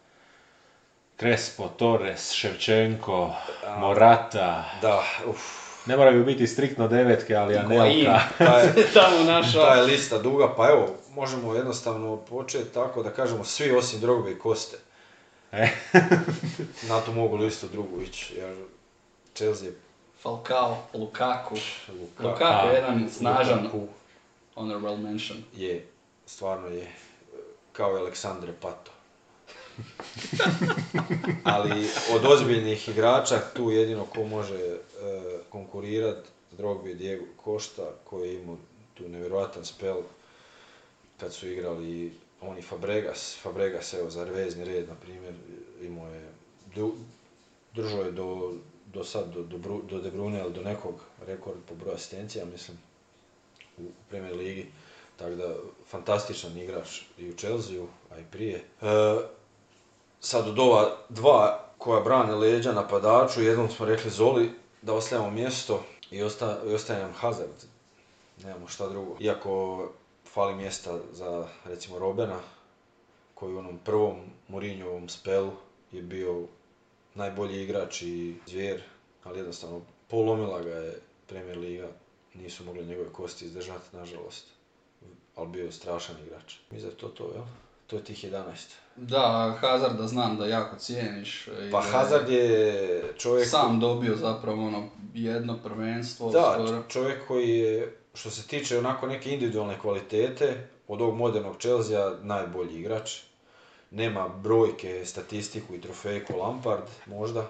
Crespo, Torres, Ševčenko, A, Morata. Da, uff. Ne moraju biti striktno devetke, ali Anelka. Tamo naša. Ta je lista duga, pa evo, možemo jednostavno početi tako da kažemo svi osim Drogbe i Koste. E? Na to mogu listu drugu ići, jer Chelsea... Falcao, Lukaku. Lukaku, Lukaku je jedan snažan. Lukaku. Honorable mention. Je, stvarno je. Kao i Aleksandre Pato. Ali od ozbiljnih igrača tu jedino ko može e, konkurirati Drogbi i Diego Costa, koji je imao tu nevjerojatan spel kad su igrali oni Fabregas. Fabregas, evo, za revezni red, na primjer, imao je, držao je do, do sad, do, do, Bru, do De Bruyne, ali do nekog rekord po broju asistencija, mislim, u Premier ligi, tako da fantastičan igrač i u Chelsea-u, a i prije. E, sad od ova dva koja brane leđa napadaču, jednom smo rekli Zoli da ostavimo mjesto i, osta, i ostaje nam Hazard, nemamo šta drugo. Iako fali mjesta za recimo Robena, koji u onom prvom Mourinhovom spelu je bio najbolji igrač i zvijer, ali jednostavno polomila ga je Premier liga. Nisu mogli njegove kosti izdržati, nažalost, ali bio je strašan igrač. Mi za to to, jel? To je tih jedanaest. Da, Hazarda znam da jako cijeniš. Pa Hazard je čovjek... Sam dobio zapravo ono jedno prvenstvo. Da, skoro. Čovjek koji je, što se tiče onako neke individualne kvalitete, od ovog modernog Chelsea najbolji igrač. Nema brojke, statistiku i trofeje ko Lampard, možda.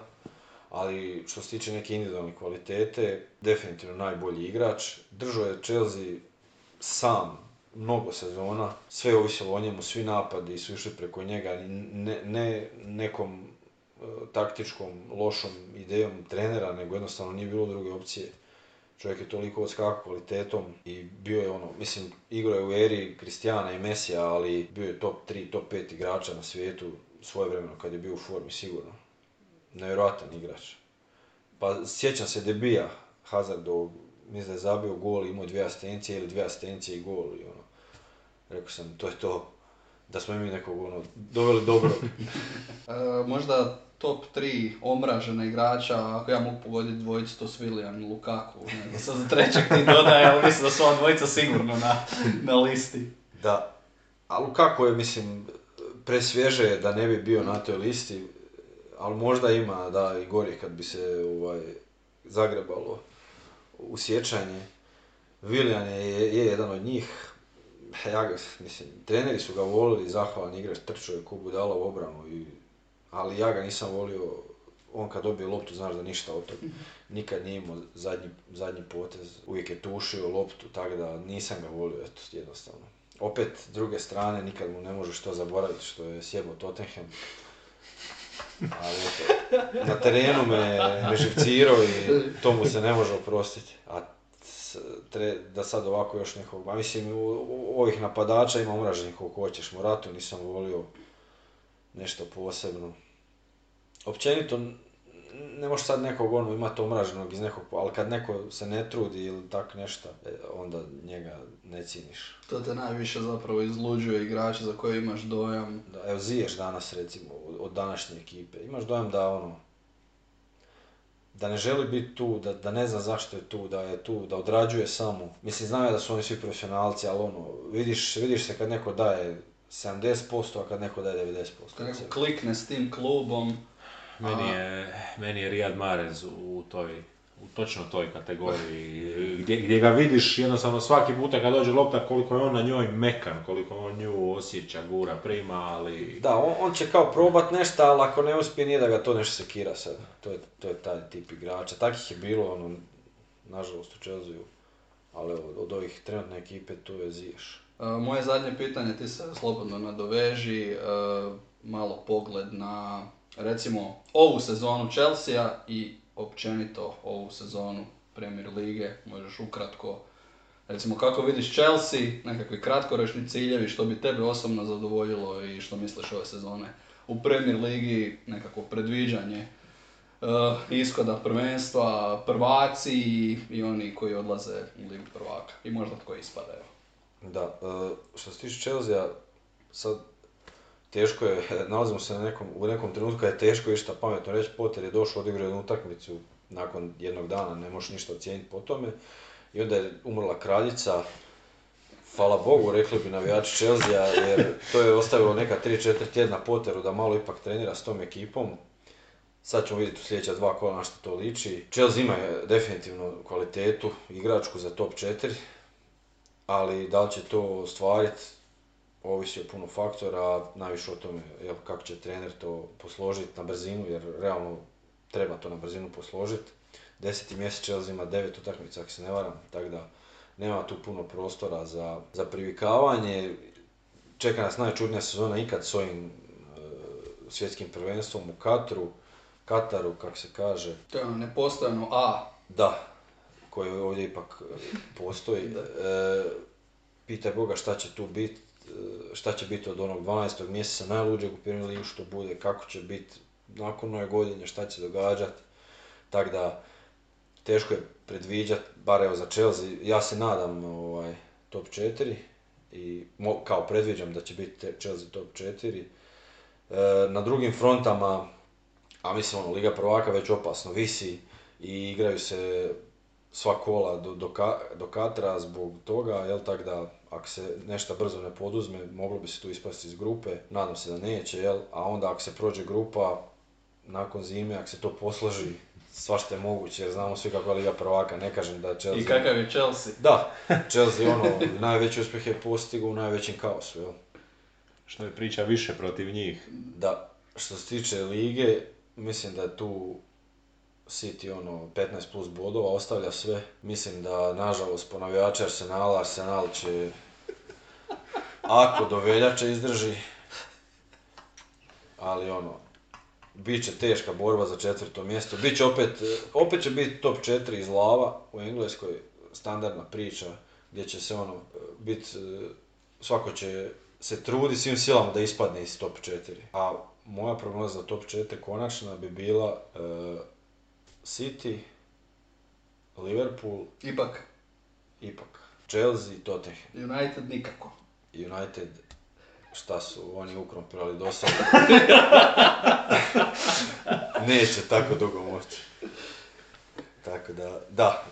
Ali što se tiče neke individualne kvalitete, definitivno najbolji igrač. Držao je Chelsea sam mnogo sezona, sve je ovisilo o njemu, svi napadi su išli preko njega, ne, ne nekom e, taktičkom, lošom idejom trenera, nego jednostavno nije bilo druge opcije. Čovjek je toliko odskakao kvalitetom i bio je ono, mislim, igrao je u eri Cristiana i Messija, ali bio je top tri, top pet igrača na svijetu svojevremeno kad je bio u formi, sigurno. Nevjerojatan igrač. Pa sjećam se debija Hazardov, mislim da je zabio gol, imao dvije asistencije ili dvije asistencije i gol i ono. Rekao sam, to je to, da smo mi nekog ono doveli dobrog. e, možda top tri omražena igrača, ako ja mogu pogoditi dvojicu, to s William Lukaku. Ne, sad za trećeg ti dodaje, ali mislim da su ova dvojica sigurno na, na listi. Da, a Lukaku je, mislim, presvježe da ne bi bio na toj listi. Ali možda ima, da, i gore kad bi se ovaj, zagrebalo u sjećanje. Willian je, je jedan od njih. Ja ga, mislim, treneri su ga volili, zahvalan igrač, trčao je ko budala u obranu. I, ali ja ga nisam volio, on kad dobije loptu, znaš da ništa od toga. Nikad nije imao zadnji, zadnji potez, uvijek je tušio loptu, tako da nisam ga volio, eto, jednostavno. Opet, s druge strane, nikad mu ne možeš to zaboraviti što je sjebo Tottenham. Ali eto, na terenu me, me živcirao i to mu se ne može oprostiti. A tre, da sad ovako još nekog, ba mislim, u, u ovih napadača ima omraženih koliko hoćeš. Moratu nisam volio nešto posebno. Općenito, ne može sad nekog ono imati omraženog iz nekog, ali kad neko se ne trudi ili tak nešto, onda njega ne ciniš. To te najviše zapravo izluđuje igrača za koje imaš dojam. Da, evo Ziješ danas recimo, od današnje ekipe, imaš dojam da ono, da ne želi biti tu, da, da ne zna zašto je tu, da je tu, da odrađuje samo. Mislim, znam ja da su oni svi profesionalci, ali ono, vidiš, vidiš se kad neko daje sedamdeset posto, a kad neko daje devedeset posto. Kad neko klikne s tim klubom. Meni je, meni je Riyad Mahrez u toj, u točno toj kategoriji, gdje, gdje ga vidiš jednostavno svaki puta kad dođe lopta koliko je on na njoj mekan, koliko on nju osjeća, gura, prima, ali... Da, on, on će kao probat nešto, ali ako ne uspije nije da ga to nešto sekira sad. To je, to je taj tip igrača, takih je bilo, ono, nažalost u Chelsea-u, ali od ovih trenutne ekipe tu je Ziješ. Moje zadnje pitanje, ti se slobodno nadoveži, malo pogled na recimo ovu sezonu Chelsea i općenito ovu sezonu Premier lige, možeš ukratko, recimo kako vidiš Chelsea, nekakvi kratkoročni ciljevi, što bi tebe osobno zadovoljilo i što misliš ove sezone u Premier ligi, nekako predviđanje uh, ishoda prvenstva, prvaci i, i oni koji odlaze u ligu prvaka i možda tko ispada, evo. Da, uh, što se tiče Chelsea, sad teško je, nalazimo se na nekom, u nekom trenutku kad je teško išta pametno reći. Potter je došao, odigrao jednu utakmicu, nakon jednog dana ne možeš ništa ocijeniti po tome. I onda je umrla kraljica, hvala Bogu, rekli bi navijači Chelsea, jer to je ostavilo neka tri četiri tjedna Potteru da malo ipak trenira s tom ekipom. Sad ćemo vidjeti u sljedeća dva kola na što to liči. Chelsea ima definitivno kvalitetu, igračku za top četiri, ali da li će to ostvariti, ovisi o puno faktora, najviše o tome kako će trener to posložiti na brzinu, jer realno treba to na brzinu posložiti. Deseti mjesec Chelsea ima devet utakmica, ako se ne varam, tako da nema tu puno prostora za, za privikavanje. Čeka nas najčudnija sezona ikad s ovim e, svjetskim prvenstvom u Kataru, Kataru, kako se kaže. To je nepostojano A. Da, koje ovdje ipak postoji. E, pitaj Boga šta će tu biti, šta će biti od onog dvanaestog mjeseca najluđeg u Premier ligi što bude, kako će biti nakon nove godine, šta će događati. Tako da, teško je predviđati, bar evo za Chelsea, ja se nadam ovaj, top četiri i kao predviđam da će biti Chelsea top četiri. E, na drugim frontama, a mislim ono, Liga prvaka već opasno visi i igraju se sva kola do, do, ka, do Katara zbog toga, jel tak da ako se nešto brzo ne poduzme, moglo bi se tu ispasti iz grupe, nadam se da neće, jel, a onda ako se prođe grupa, nakon zime, ako se to posloži, svašta je moguće, jer znamo svi kakva je Liga prvaka, ne kažem da je Chelsea... I kakav je Chelsea? Da, Chelsea ono, najveći uspjeh je postigao u najvećem kaosu, jel? Što je priča više protiv njih. Da, što se tiče lige, mislim da je tu City ono petnaest plus bodova, ostavlja sve. Mislim da, nažalost, po navijače Arsenala, Arsenal će, ako do veljače izdrži, ali ono, biće teška borba za četvrto mjesto, biće opet, opet će biti top četiri iz lava u Engleskoj, standardna priča gdje će se ono biti, svako će se truditi svim silama da ispadne iz top četiri. A moja prognoza za top četiri konačna bi bila e, City, Liverpool, ipak, ipak, Chelsea i Tottenham. United nikako. United, šta su oni ukrompirali do sada? Neće tako dugo moći. Tako da, da,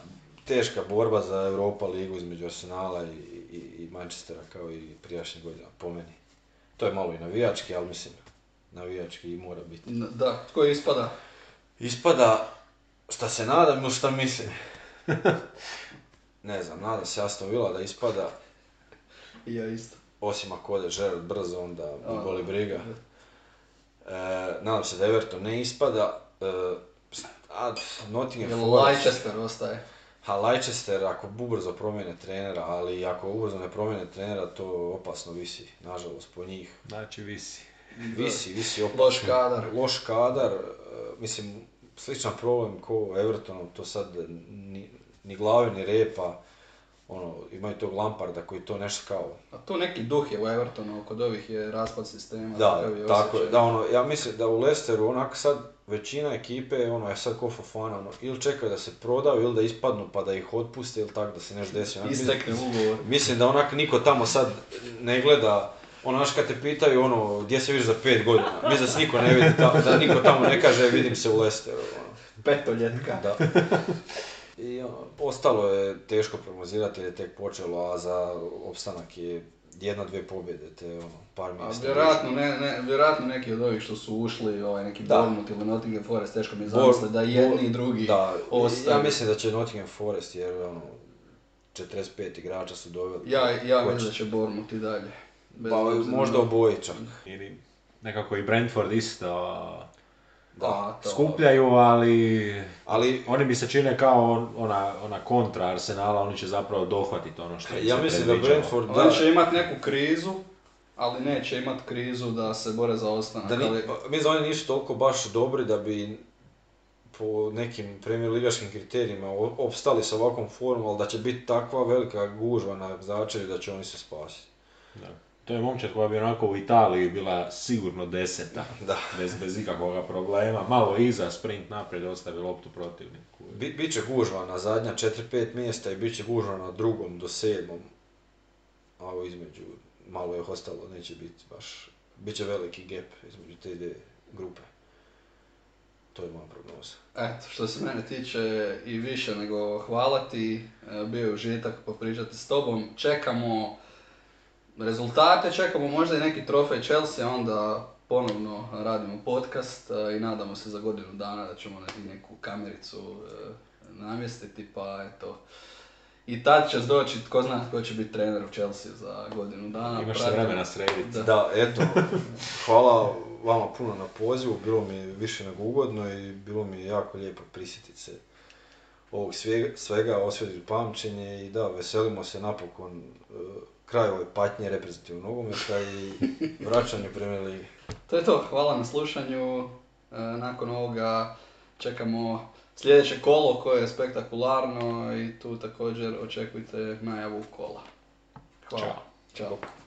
teška borba za Europa ligu između Arsenala i, i, i Manchestera kao i prijašnjih godina, po meni. To je malo i navijački, ali mislim, navijački i mora biti. Da, tko ispada? Ispada šta se nadam ili šta mislim. Ne znam, nadam se Aston Villa da ispada. I ja isto. Osim ako ode Gerrard brzo, onda mi boli briga. E, nadam se da Everton ne ispada. E, a Nottingham Forest... Leicester ostaje. Ha, Leicester ako ubrzo promijene trenera, ali ako ubrzo ne promijene trenera, to opasno visi, nažalost, po njih. Znači visi. Visi, visi opasno. Loš kadar. Loš kadar, mislim, sličan problem ko Evertonu, to sad ni, ni glave ni repa. Ono, imaju tog Lamparda koji to nešto kao... A to neki duh je u Evertonu, kod ovih je raspad sistema. Da, tako je. Da, ono, ja mislim da u Leicesteru onako sad većina ekipe ono, je sad ko Fofana, ono, ili čekaju da se prodaju ili da ispadnu pa da ih otpuste ili tako da se nešto desi. Onak, istekne ugovor. Mislim da onak niko tamo sad ne gleda, ono naš kad te pitaju ono, gdje se vidiš za pet godina, mislim da se niko ne vidi tamo, da niko tamo ne kaže vidim se u Leicesteru. Ono. Petoljetka. Da. I ono, ostalo je teško prognozirati jer je tek počelo, a za opstanak je jedna, dvije pobjede, te ono, par mjesta. Vjerojatno, ne, ne, vjerojatno neki od ovih što su ušli, ovaj, neki Bournemouth ili Nottingham Forest, teško mi je zamisliti da jedni Bor, i drugi da, ostali. Ja mislim da će Nottingham Forest jer ono, četrdeset pet igrača su doveli. Ja, ja mislim da će Bournemouth i dalje. Bez pa, možda oboje čak. Ili nekako i Brentford isto. Da, to... skupljaju, ali, ali oni mi se čine kao ona, ona kontra Arsenala, oni će zapravo dohvatiti ono što im ja se mislim predviđalo. Da Brentford da... će imati neku krizu, ali neće imati krizu da se bore za ostanak. Da, ali... mislim da oni nisu toliko baš dobri da bi po nekim premier ligaškim kriterijima opstali sa ovakvom formom, ali da će biti takva velika gužva na začelju da će oni se spasiti. Da. To je momčad koja bi onako u Italiji bila sigurno deseta, da. Bez, bez ikakvog problema, malo iza, sprint naprijed, ostavi loptu protivniku. Bi, biće gužva na zadnja četiri pet mjesta i bit će gužva na drugom do sedmom, a ovo između, malo je ostalo, neće biti baš, bit će veliki gap između te dvije grupe. To je moja prognoza. Eto, što se mene tiče i više nego hvala ti, bio je užitak popričati s tobom, čekamo rezultate, čekamo možda i neki trofej Chelsea, onda ponovno radimo podcast i nadamo se za godinu dana da ćemo neku kamericu namjestiti, pa eto. I tad će doći tko zna tko će biti trener u Chelsea za godinu dana. Imaš se vremena srediti. Da. Da, eto, hvala vama puno na pozivu, bilo mi je više nego ugodno i bilo mi je jako lijepo prisjetiti se ovog svega, osvježiti pamćenje i da, veselimo se napokon kraj ove patnje reprezentativnog nogometa i vraćanje Premier lige. To je to, hvala na slušanju, nakon ovoga čekamo sljedeće kolo koje je spektakularno i tu također očekujte najavu kola. Hvala. Ćao. Ćao.